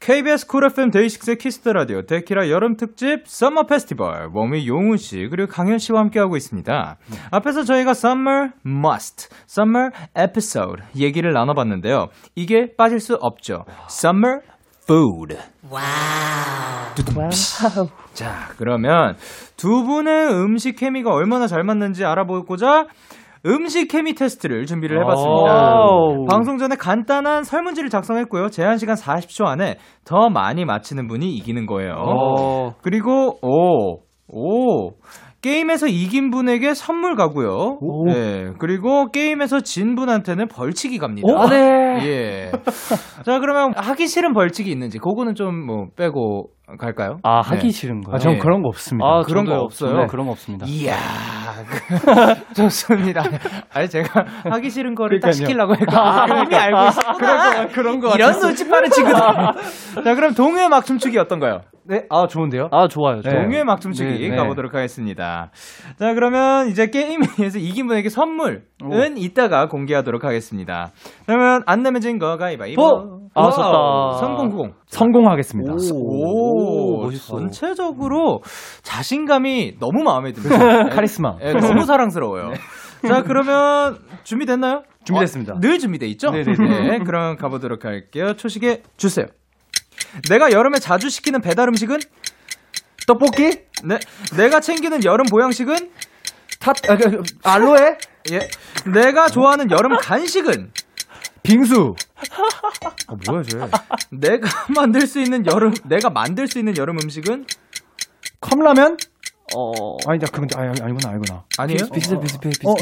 케이비에스 쿨 에프엠 데이식스의 키스 더 라디오 데키라 여름 특집 썸머 페스티벌 워미 용훈 씨 그리고 강현 씨와 함께하고 있습니다. 앞에서 저희가 Summer Must, Summer Episode 얘기를 나눠봤는데요. 이게 빠질 수 없죠. Summer Food. 와우. 자, 그러면 두 분의 음식 케미가 얼마나 잘 맞는지 알아보고자. 음식 케미 테스트를 준비를 해봤습니다. 방송 전에 간단한 설문지를 작성했고요. 제한시간 사십 초 안에 더 많이 맞히는 분이 이기는 거예요. 그리고 오, 오 게임에서 이긴 분에게 선물 가고요. 네, 그리고 게임에서 진 분한테는 벌칙이 갑니다. 오, 네. 예. 자, 그러면 하기 싫은 벌칙이 있는지 그거는 좀 뭐 빼고 갈까요? 아, 하기 네. 싫은 거요? 아, 전 네. 그런 거 없습니다. 아, 그런 거 없어요? 네, 그런 거 없습니다. 이야, 좋습니다. 아니, 제가 하기 싫은 거를 그러니까요. 딱 시키려고 했거든요. 아, 이미 알고 있었구나. 그런 거 이런 소집하는 친구들. 자, 그럼 동요의 막춤추기 어떤가요? 네, 아, 좋은데요? 아, 좋아요. 네. 동요의 막춤추기 네, 네. 가보도록 하겠습니다. 자, 그러면 이제 게임에서 이긴 분에게 선물은 오. 이따가 공개하도록 하겠습니다. 그러면 안 내면 진 거 가위바위보. 아, 좋다. 성공. 성공하겠습니다. 오. 오. 오, 멋있어. 전체적으로 자신감이 너무 마음에 듭니다. 카리스마. 네, 너무 사랑스러워요. 네. 자, 그러면 준비됐나요? 준비됐습니다. 어, 늘 준비돼 있죠? 네네네. 네, 그럼 가보도록 할게요. 초식에 주세요. 내가 여름에 자주 시키는 배달 음식은? 떡볶이? 네. 내가 챙기는 여름 보양식은? 타, 아, 알로에? 예. 내가 좋아하는 여름 간식은? 빙수. 아, 뭐야, 쟤. 내가 만들 수 있는 여름, 내가 만들 수 있는 여름 음식은? 컵라면? 어. 아니, 나, 그건, 아니, 아니구나, 아니구나. 아니에요? 비슷해, 비슷해, 비슷해. 어,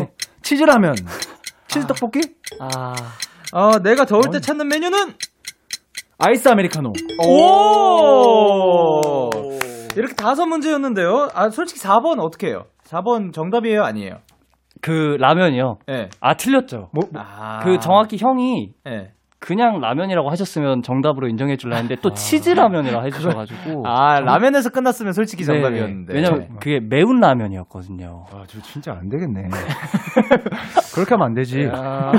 치즈라면. 치즈떡볶이? 아. 어, 내가 더울 때 찾는 메뉴는? 아이스 아메리카노. 오! 이렇게 다섯 문제였는데요. 아, 솔직히 사 번 어떻게 해요? 사 번 정답이에요, 아니에요? 그 라면이요. 네. 아, 틀렸죠. 뭐? 아. 그 정확히 형이 네. 그냥 라면이라고 하셨으면 정답으로 인정해 줄라 했는데 또 아. 치즈 라면이라 해 주셔 가지고 아, 정... 라면에서 끝났으면 솔직히 정답이었는데. 네. 왜냐면 저... 그게 매운 라면이었거든요. 아, 저 진짜 안 되겠네. 그렇게 하면 안 되지. 아...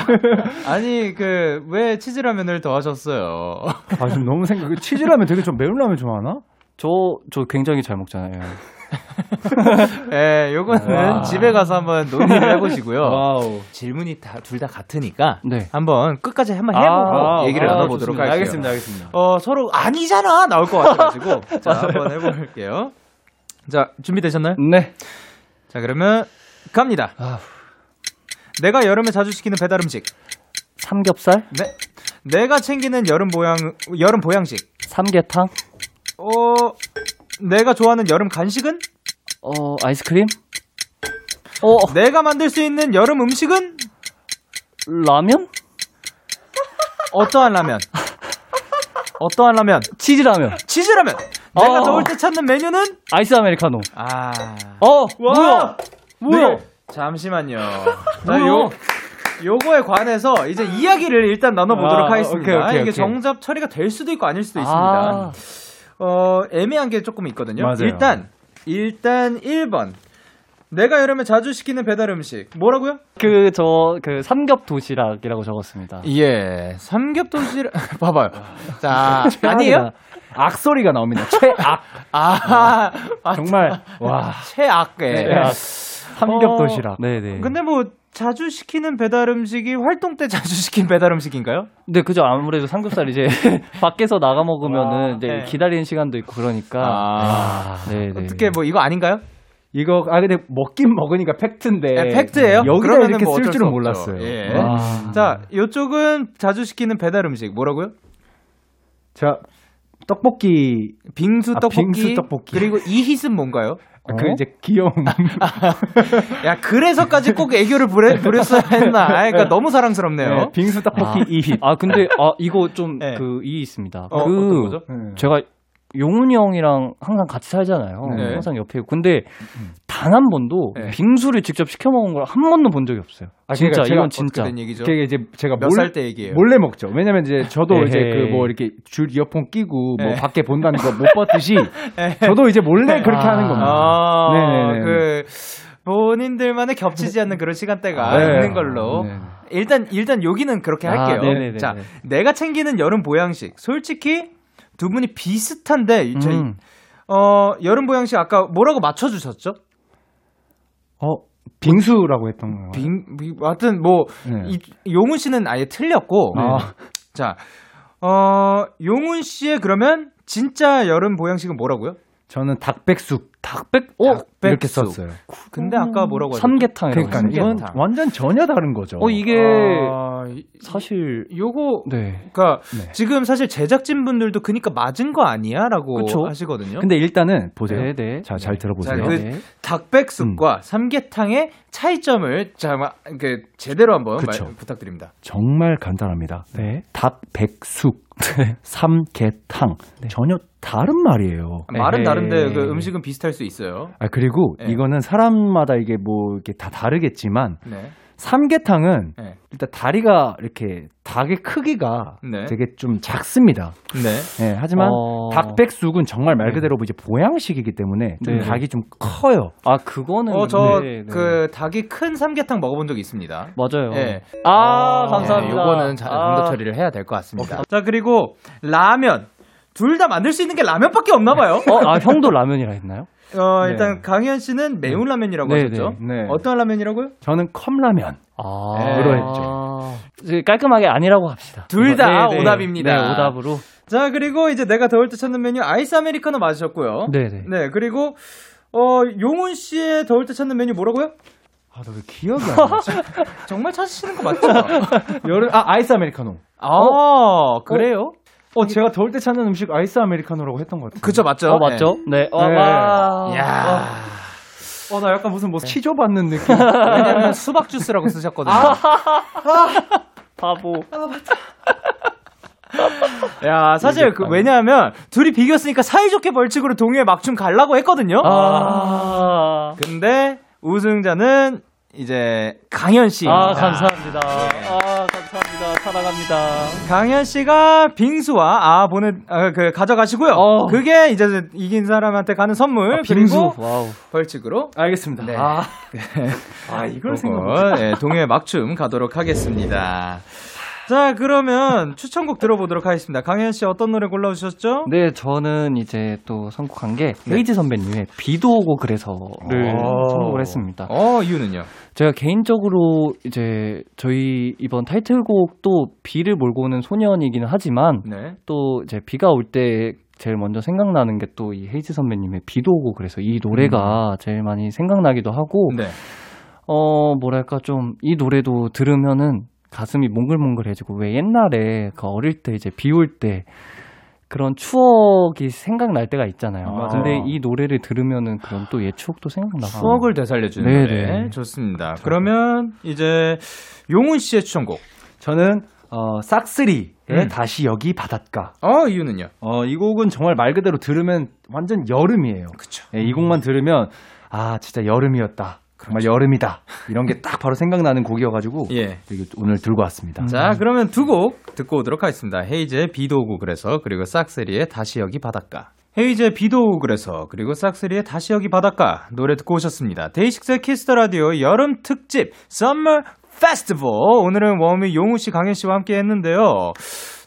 아니, 그 왜 치즈 라면을 더 하셨어요? 아, 지금 너무 생각. 치즈 라면 되게 좀 매운 라면 좋아하나? 저 저 굉장히 잘 먹잖아요. 예, 요거는 와. 집에 가서 한번 논의를 해보시고요. 와우. 질문이 다 둘 다 같으니까 네. 한번 끝까지 한번 해보고 아, 얘기를 아, 나눠보도록 좋습니다. 할게요. 알겠습니다, 알겠습니다. 어, 서로 아니잖아 나올 것 같아가지고 자, 한번 해볼게요. 자, 준비되셨나요? 네. 자, 그러면 갑니다. 아우. 내가 여름에 자주 시키는 배달 음식 삼겹살. 네. 내가 챙기는 여름 보양 여름 보양식 삼계탕. 어. 내가 좋아하는 여름 간식은? 어, 아이스크림? 어. 내가 만들 수 있는 여름 음식은? 라면? 어떠한 라면? 어떠한 라면? 치즈라면. 치즈라면. 내가 어. 더울 때 찾는 메뉴는? 아이스 아메리카노. 아. 어, 와. 뭐야? 뭐야? 네. 잠시만요. 나 요, 요거에 관해서 이제 이야기를 일단 나눠보도록 아, 하겠습니다. 오케이, 오케이, 이게 오케이. 정답 처리가 될 수도 있고 아닐 수도 아. 있습니다. 어, 애매한 게 조금 있거든요. 맞아요. 일단, 일단 일 번. 내가 여름에 자주 시키는 배달 음식. 뭐라고요? 그, 저, 그, 삼겹 도시락이라고 적었습니다. 예. 삼겹 도시락, 봐봐요. 자, 아니에요? 악소리가 나옵니다. 최악. 아, 아 정말. 와. 최악의. 네. 최악. 삼겹 도시락. 어, 네네. 근데 뭐, 자주 시키는 배달 음식이 활동 때 자주 시킨 배달 음식인가요? 네, 그죠. 아무래도 삼겹살 이제 밖에서 나가 먹으면은 아, 이제 네. 기다리는 시간도 있고 그러니까. 아. 네, 네. 어떻게 뭐, 이거 아닌가요? 이거 아 근데 먹긴 먹으니까 팩트인데. 네, 팩트예요? 여기다 이렇게 뭐 쓸 줄은 몰랐어요. 예. 자, 이쪽은 자주 시키는 배달 음식 뭐라고요? 자, 떡볶이, 빙수 떡볶이, 아, 빙수 떡볶이. 그리고 이희은 뭔가요? 어? 그 이제 귀여운. 야 그래서까지 꼭 애교를 부려, 부렸어야 했나? 아, 그러니까 너무 사랑스럽네요. 네, 빙수 떡볶이 아. 이희. 아 근데 아 이거 좀 그 이희 네. 있습니다. 어, 그 어떤 거죠? 제가 용훈이 형이랑 항상 같이 살잖아요. 네. 항상 옆에 있고. 근데 단 한 번도 네. 빙수를 직접 시켜 먹은 걸 한 번도 본 적이 없어요. 아, 진짜 그러니까 이건 진짜. 그게 이제 제가 몇 살 때 얘기예요. 몰래 먹죠. 왜냐면 이제 저도 에헤이. 이제 그 뭐 이렇게 줄 이어폰 끼고 뭐 에헤이. 밖에 본다는 거 못 봤듯이 저도 이제 몰래 에헤이. 그렇게 아. 하는 겁니다. 아. 네. 그 본인들만의 겹치지 않는 그런 시간대가 네. 있는 걸로. 네. 일단 일단 여기는 그렇게 아, 할게요. 네네네네. 자, 내가 챙기는 여름 보양식. 솔직히 두 분이 비슷한데 저희 음. 어 여름 보양식 아까 뭐라고 맞춰 주셨죠? 어 빙수라고 했던 거예요. 빙, 빙 하여튼 뭐 네. 이, 용훈 씨는 아예 틀렸고 네. 자 어, 용훈 씨의 그러면 진짜 여름 보양식은 뭐라고요? 저는 닭백숙. 닭백, 어? 닭백숙. 이렇게 썼어요. 근데 아까 뭐라고 삼계탕. 그러니까 이건 완전 전혀 다른 거죠. 어 이게 아, 사실 요거 네. 그러니까 네. 지금 사실 제작진 분들도 그러니까 맞은 거 아니야라고 그쵸? 하시거든요. 근데 일단은 보세요. 네네. 자, 잘 들어보세요. 자, 그 네. 닭백숙과 음. 삼계탕의 차이점을 자, 그 제대로 한번 말, 부탁드립니다. 정말 간단합니다. 네. 닭백숙, 삼계탕 네. 전혀 다른 말이에요. 말은 다른데 그 음식은 비슷할 수 있어요. 아 그리고 네. 이거는 사람마다 이게 뭐 이렇게 다 다르겠지만 네. 삼계탕은 네. 일단 다리가 이렇게 닭의 크기가 네. 되게 좀 작습니다. 네. 네, 하지만 어... 닭백숙은 정말 말 그대로 네. 이제 보양식이기 때문에 좀 네. 닭이 좀 커요. 아 그거는 어, 저 그 네. 닭이 큰 삼계탕 먹어본 적이 있습니다. 맞아요. 네. 아, 아 감사합니다. 이거는 네, 정답 처리를 해야 될 것 같습니다. 오케이. 자 그리고 라면. 둘 다 만들 수 있는 게 라면밖에 없나 봐요. 어, 아, 형도 라면이라 했나요? 어, 일단 네. 강현 씨는 매운 라면이라고 네, 하셨죠? 네, 네. 어떤 라면이라고요? 저는 컵라면. 아, 으로 했죠. 깔끔하게 아니라고 합시다. 둘 다 네, 네. 오답입니다. 네, 오답으로. 자, 그리고 이제 내가 더울 때 찾는 메뉴 아이스 아메리카노 맞으셨고요. 네, 네. 네, 그리고 어, 용훈 씨의 더울 때 찾는 메뉴 뭐라고요? 아, 나 왜 기억이 안 나지? 정말 찾으시는 거 맞죠? 여름 아, 아이스 아메리카노. 아, 어? 그래요? 어? 어, 제가 더울 때 찾는 음식 아이스 아메리카노라고 했던 것 같아요. 그쵸, 맞죠? 어, 맞죠? 네. 네. 어, 네. 와. 야. 어, 나 약간 무슨 뭐 네. 치조 받는 느낌. 왜냐면 수박 주스라고 쓰셨거든요. 아. 아. 바보. 아, 맞다. 야, 사실 그 왜냐하면 둘이 비겼으니까 사이좋게 벌칙으로 동요에 막춤 가려고 했거든요. 아. 근데 우승자는 이제 강현 씨. 아, 감사합니다. 네. 아, 감사합니다. 사랑합니다. 강현 씨가 빙수와 아 보내 아, 그 가져가시고요. 어. 그게 이제 이긴 사람한테 가는 선물. 아, 빙수. 그리고 와우. 벌칙으로. 알겠습니다. 네. 아. 네. 아, 이걸 생각해. 네, 동요의 막춤 가도록 하겠습니다. 자, 그러면 추천곡 들어보도록 하겠습니다. 강현 씨 어떤 노래 골라 주셨죠? 네, 저는 이제 또 선곡한 게 헤이즈 선배님의 비도 오고 그래서를 선곡을 했습니다. 어, 이유는요? 제가 개인적으로 이제 저희 이번 타이틀곡도 비를 몰고 오는 소년이기는 하지만 네. 또 이제 비가 올 때 제일 먼저 생각나는 게 또 이 헤이즈 선배님의 비도 오고 그래서 이 노래가 음. 제일 많이 생각나기도 하고 네. 어, 뭐랄까 좀 이 노래도 들으면은 가슴이 몽글몽글해지고 왜 옛날에 그 어릴 때 이제 비 올 때 그런 추억이 생각날 때가 있잖아요. 아, 근데 이 노래를 들으면은 그런 또 옛 추억도 생각나고. 추억을 되살려주는 네네. 노래. 좋습니다. 추억. 그러면 이제 용훈 씨의 추천곡. 저는 어, 싹쓰리의 음. 다시 여기 바닷가. 어, 이유는요? 어, 이 곡은 정말 말 그대로 들으면 완전 여름이에요. 그쵸. 네, 이 곡만 들으면 아 진짜 여름이었다. 정말 그렇죠. 여름이다. 이런 게 딱 바로 생각나는 곡이어가지고 예. 오늘 들고 왔습니다. 자, 그러면 두 곡 듣고 오도록 하겠습니다. 헤이즈의 비도 오고 그래서 그리고 싹쓰리의 다시 여기 바닷가. 헤이즈의 비도 오고 그래서 그리고 싹쓰리의 다시 여기 바닷가 노래 듣고 오셨습니다. 데이식스의 키스 더 라디오 여름 특집 썸머 페스티벌. 오늘은 워미 용우 씨, 강현 씨와 함께 했는데요.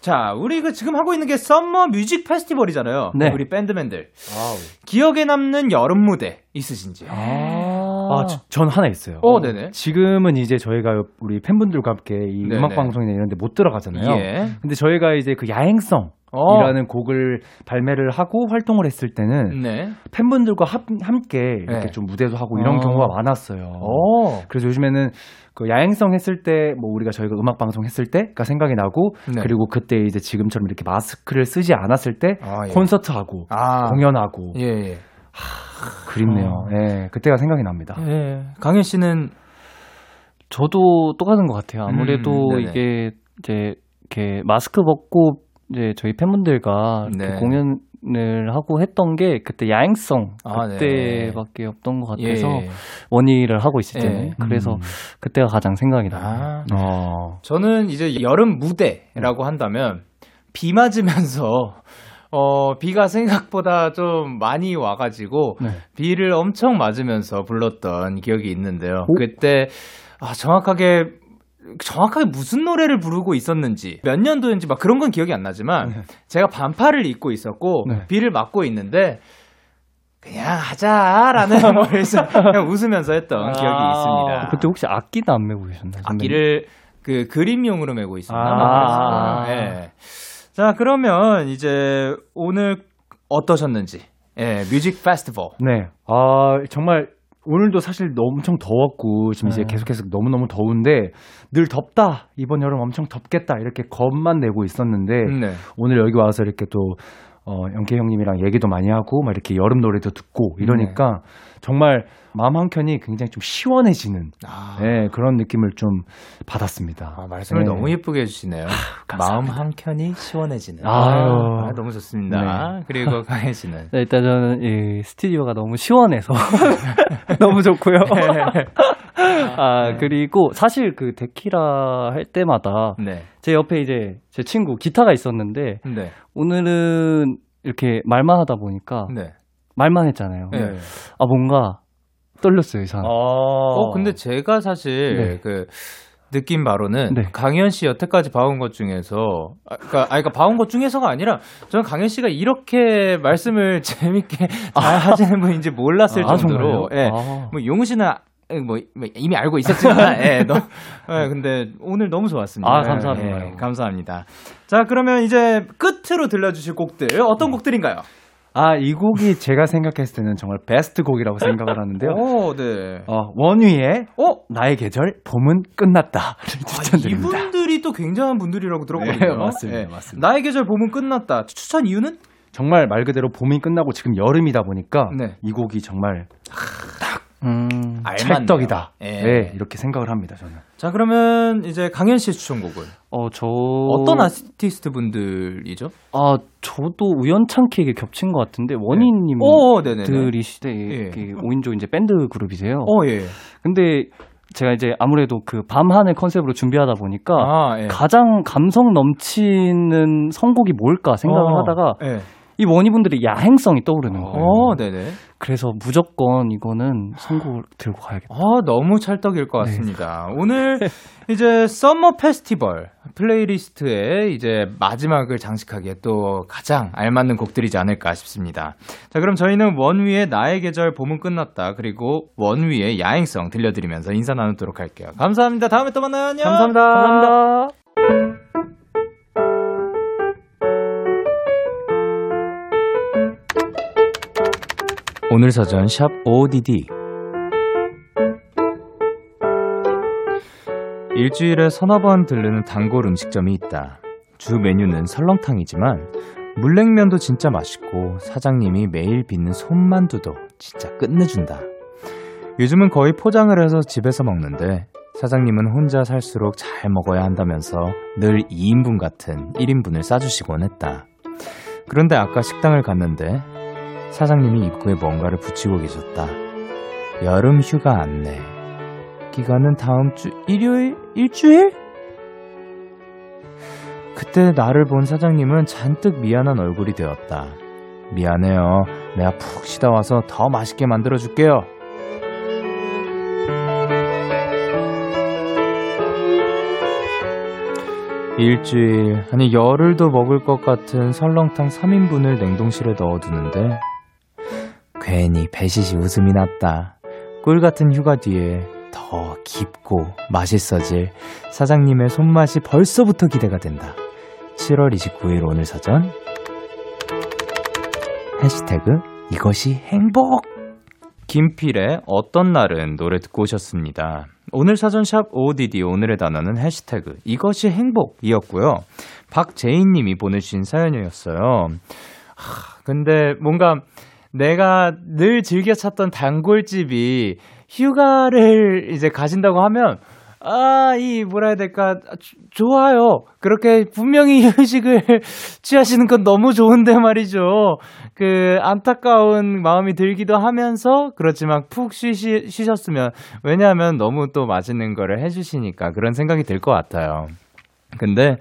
자, 우리 그 지금 하고 있는 게 썸머 뮤직 페스티벌이잖아요. 네. 우리 밴드맨들. 와우. 기억에 남는 여름 무대 있으신지요? 아, 저, 전 하나 있어요. 어, 네네. 지금은 이제 저희가 우리 팬분들과 함께 이 음악 방송이나 이런 데 못 들어가잖아요. 예. 근데 저희가 이제 그 야행성 어. 이라는 곡을 발매를 하고 활동을 했을 때는 네. 팬분들과 합, 함께 이렇게 네. 좀 무대도 하고 이런 어. 경우가 많았어요. 오. 그래서 요즘에는 그 야행성 했을 때 뭐 우리가 저희가 음악 방송 했을 때가 생각이 나고 네. 그리고 그때 이제 지금처럼 이렇게 마스크를 쓰지 않았을 때 아, 예. 콘서트하고 아. 공연하고 예, 예. 하, 그립네요. 어. 예, 그때가 생각이 납니다. 예. 강현 씨는 저도 똑같은 것 같아요. 아무래도 음, 이게 이제 이렇게 마스크 벗고 이제 저희 팬분들과 네. 공연을 하고 했던 게 그때 야행성 아, 그때밖에 네. 없던 것 같아서 예. 원희를 하고 있을 때는 예. 그래서 음. 그때가 가장 생각이 나요. 아, 어. 저는 이제 여름 무대라고 한다면 비 맞으면서 어, 비가 생각보다 좀 많이 와가지고 네. 비를 엄청 맞으면서 불렀던 기억이 있는데요. 오? 그때 아, 정확하게 정확하게 무슨 노래를 부르고 있었는지 몇 년도인지 막 그런 건 기억이 안 나지만 네. 제가 반팔을 입고 있었고 네. 비를 맞고 있는데 그냥 하자라는 거에서 그냥 웃으면서 했던 아~ 기억이 있습니다. 그때 혹시 악기도 안 메고 계셨나요? 악기를 그 그림용으로 메고 있었나? 아~ 아~ 네. 자, 그러면 이제 오늘 어떠셨는지 예, 뮤직 페스티벌. 네. 아, 정말 오늘도 사실 엄청 더웠고 지금 이제 계속해서 너무너무 더운데 늘 덥다, 이번 여름 엄청 덥겠다 이렇게 겁만 내고 있었는데 네. 오늘 여기 와서 이렇게 또 어, 영케 형님이랑 얘기도 많이 하고 막 이렇게 여름 노래도 듣고 이러니까 네. 정말 마음 한켠이 굉장히 좀 시원해지는 아. 네, 그런 느낌을 좀 받았습니다. 아, 말씀을 네. 너무 예쁘게 해주시네요. 아, 마음 한켠이 시원해지는. 아유. 아, 너무 좋습니다. 네. 그리고 강현 씨는? 네, 일단 저는 이 스튜디오가 너무 시원해서 너무 좋고요. 네. 아, 네. 그리고 사실 그 데키라 할 때마다 네. 제 옆에 이제 제 친구 기타가 있었는데 네. 오늘은 이렇게 말만 하다 보니까 네. 말만 했잖아요. 네. 아, 뭔가 떨렸어요, 이상. 아, 어, 근데 제가 사실 네. 그 느낀 바로는 네. 강현 씨 여태까지 봐온 것 중에서 아, 그러니까, 아, 그러니까 봐온 것 중에서가 아니라 저는 강현 씨가 이렇게 말씀을 재밌게 아, 잘 하시는 분인지 몰랐을 아, 정도로. 예. 아. 뭐 용우 씨는 뭐 이미 알고 있었지만, 예, 너, 예, 근데 오늘 너무 좋았습니다. 아, 감사합니다. 예, 감사합니다. 자, 그러면 이제 끝으로 들려주실 곡들 어떤 곡들인가요? 아, 이 곡이 제가 생각했을 때는 정말 베스트 곡이라고 생각을 하는데요. 오, 네. 어, 원위의 어? 나의 계절 봄은 끝났다. 추천드립니다. 아, 이분들이 또 굉장한 분들이라고 들었거든요. 네, 맞습니다. 네. 맞습니다. 나의 계절 봄은 끝났다. 추천 이유는? 정말 말 그대로 봄이 끝나고 지금 여름이다 보니까 네. 이 곡이 정말 딱 음, 찰떡이다. 예. 네, 이렇게 생각을 합니다, 저는. 자, 그러면 이제 강현 씨의 추천곡은? 어, 저 어떤 아티스트 분들이죠? 아, 저도 우연찮게 이게 겹친 것 같은데 원희님들이시대 네. 예. 오인조 이제 밴드 그룹이세요. 어, 예. 근데 제가 이제 아무래도 그 밤하늘 컨셉으로 준비하다 보니까 아, 예. 가장 감성 넘치는 선곡이 뭘까 생각을 어, 하다가. 예. 이 원희분들의 야행성이 떠오르는 거예요. 어, 네네. 그래서 무조건 이거는 선곡을 들고 가야겠다. 아, 너무 찰떡일 것 같습니다. 네. 오늘 이제 썸머 페스티벌 플레이리스트의 이제 마지막을 장식하기에 또 가장 알맞는 곡들이지 않을까 싶습니다. 자, 그럼 저희는 원위의 나의 계절 봄은 끝났다 그리고 원위의 야행성 들려드리면서 인사 나누도록 할게요. 감사합니다. 다음에 또 만나요. 안녕. 감사합니다. 감사합니다. 오늘 사전 샵 오오디디. 일주일에 서너 번 들르는 단골 음식점이 있다. 주 메뉴는 설렁탕이지만 물냉면도 진짜 맛있고 사장님이 매일 빚는 손만두도 진짜 끝내준다. 요즘은 거의 포장을 해서 집에서 먹는데 사장님은 혼자 살수록 잘 먹어야 한다면서 늘 이 인분 같은 일 인분을 싸주시곤 했다. 그런데 아까 식당을 갔는데 사장님이 입구에 뭔가를 붙이고 계셨다. 여름 휴가 안내. 기간은 다음 주 일요일? 일주일? 그때 나를 본 사장님은 잔뜩 미안한 얼굴이 되었다. 미안해요. 내가 푹 쉬다 와서 더 맛있게 만들어줄게요. 일주일, 아니 열흘도 먹을 것 같은 설렁탕 삼 인분을 냉동실에 넣어두는데 괜히 배시시 웃음이 났다. 꿀같은 휴가 뒤에 더 깊고 맛있어질 사장님의 손맛이 벌써부터 기대가 된다. 칠월 이십구일 오늘 사전 해시태그 이것이 행복. 김필의 어떤 날은 노래 듣고 오셨습니다. 오늘 사전 샵 오디디 오늘의 단어는 해시태그 이것이 행복이었고요. 박재인님이 보내주신 사연이었어요. 하, 근데 뭔가 내가 늘 즐겨 찾던 단골집이 휴가를 이제 가신다고 하면 아, 이 뭐라 해야 될까 좋아요. 그렇게 분명히 휴식을 취하시는 건 너무 좋은데 말이죠. 그 안타까운 마음이 들기도 하면서 그렇지만 푹 쉬시, 쉬셨으면 왜냐하면 너무 또 맛있는 거를 해주시니까 그런 생각이 들 것 같아요. 근데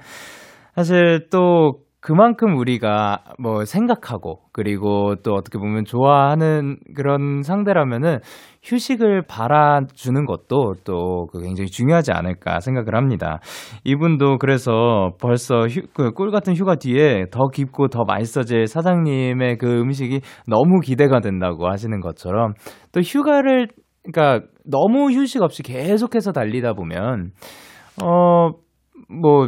사실 또 그만큼 우리가 뭐 생각하고 그리고 또 어떻게 보면 좋아하는 그런 상대라면은 휴식을 바라주는 것도 또 굉장히 중요하지 않을까 생각을 합니다. 이분도 그래서 벌써 휴, 그 꿀같은 휴가 뒤에 더 깊고 더 맛있어질 사장님의 그 음식이 너무 기대가 된다고 하시는 것처럼 또 휴가를 그러니까 너무 휴식 없이 계속해서 달리다 보면 어, 뭐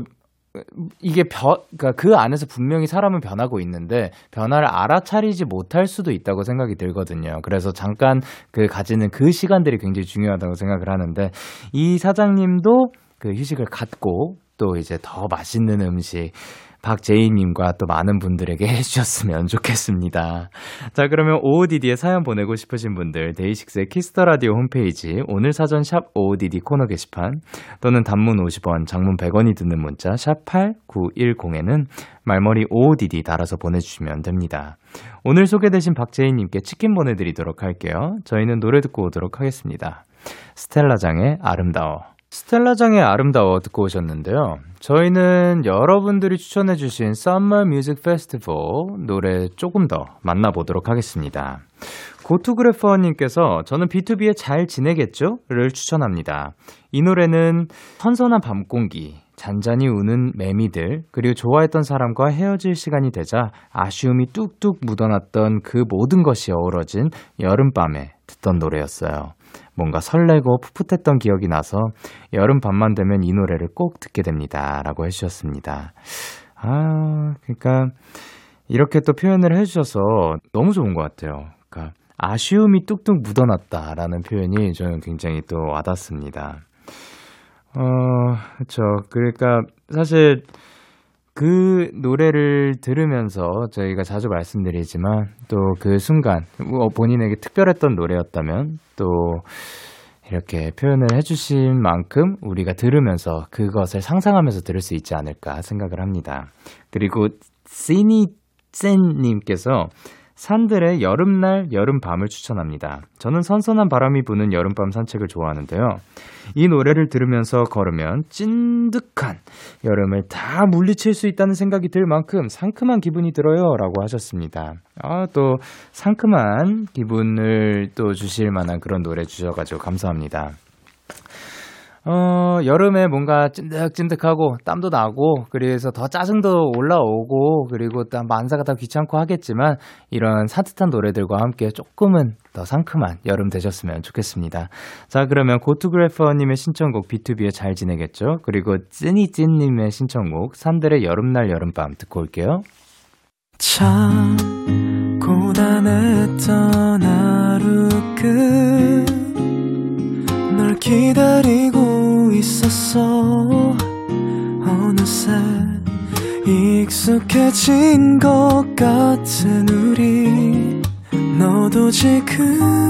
이게 변, 그러니까 그 안에서 분명히 사람은 변하고 있는데 변화를 알아차리지 못할 수도 있다고 생각이 들거든요. 그래서 잠깐 그 가지는 그 시간들이 굉장히 중요하다고 생각을 하는데 이 사장님도 그 휴식을 갖고 또 이제 더 맛있는 음식 박재희님과 또 많은 분들에게 해주셨으면 좋겠습니다. 자, 그러면 오오디디에 사연 보내고 싶으신 분들 데이식스의 키스더라디오 홈페이지 오늘 사전 샵 오오디디 코너 게시판 또는 단문 오십 원, 장문 백 원이 드는 문자 샵 팔구일공에는 말머리 오오디디 달아서 보내주시면 됩니다. 오늘 소개되신 박재희님께 치킨 보내드리도록 할게요. 저희는 노래 듣고 오도록 하겠습니다. 스텔라장의 아름다워. 스텔라장의 아름다워 듣고 오셨는데요. 저희는 여러분들이 추천해주신 Summer Music Festival 노래 조금 더 만나보도록 하겠습니다. 고투그래퍼님께서 저는 비투비의 잘 지내겠죠?를 추천합니다. 이 노래는 선선한 밤공기, 잔잔히 우는 매미들, 그리고 좋아했던 사람과 헤어질 시간이 되자 아쉬움이 뚝뚝 묻어났던 그 모든 것이 어우러진 여름밤에 듣던 노래였어요. 뭔가 설레고 풋풋했던 기억이 나서 여름밤만 되면 이 노래를 꼭 듣게 됩니다. 라고 해주셨습니다. 아, 그러니까 이렇게 또 표현을 해주셔서 너무 좋은 것 같아요. 그러니까 아쉬움이 뚝뚝 묻어났다라는 표현이 저는 굉장히 또 와닿습니다. 어, 그쵸. 그러니까 사실 그 노래를 들으면서 저희가 자주 말씀드리지만 또 그 순간 본인에게 특별했던 노래였다면 또 이렇게 표현을 해주신 만큼 우리가 들으면서 그것을 상상하면서 들을 수 있지 않을까 생각을 합니다. 그리고 시니센님께서 산들의 여름날 여름밤을 추천합니다. 저는 선선한 바람이 부는 여름밤 산책을 좋아하는데요. 이 노래를 들으면서 걸으면 찐득한 여름을 다 물리칠 수 있다는 생각이 들 만큼 상큼한 기분이 들어요. 라고 하셨습니다. 아, 또 상큼한 기분을 또 주실 만한 그런 노래 주셔가지고 감사합니다. 어, 여름에 뭔가 찐득찐득하고 땀도 나고 그래서 더 짜증도 올라오고 그리고 또 만사가 다 귀찮고 하겠지만 이런 산뜻한 노래들과 함께 조금은 더 상큼한 여름 되셨으면 좋겠습니다. 자, 그러면 고투그래퍼님의 신청곡 비투비에 잘 지내겠죠? 그리고 찐이찐님의 신청곡 산들의 여름날 여름밤 듣고 올게요. 참 고단했던 하루 끝 널 기다리고 있었어 어느새 익숙해진 것 같은 우리 너도 지금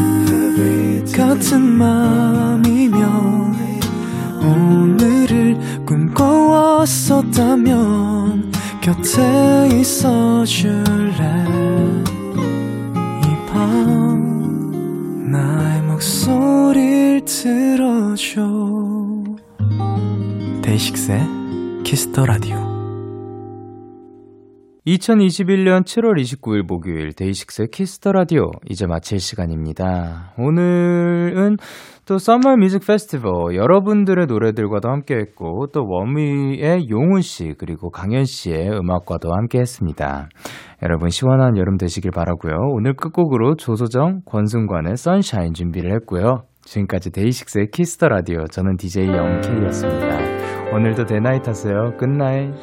같은 맘이면 오늘을 꿈꿔왔었다면 곁에 있어줄래. 이 밤 나의 목소리를 들어줘. 데이식스의 키스 더 라디오. 이천이십일년 칠월 이십구일 목요일 데이식스의 키스 더 라디오 이제 마칠 시간입니다. 오늘은 또 서머 뮤직 페스티벌 여러분들의 노래들과도 함께했고 또 원위의 용훈 씨 그리고 강현 씨의 음악과도 함께했습니다. 여러분 시원한 여름 되시길 바라고요. 오늘 끝곡으로 조소정, 권승관의 선샤인 준비를 했고요. 지금까지 데이식스의 키스 더 라디오 저는 디제이 영케이였습니다. 오늘도 대나잇 하세요. 굿나잇.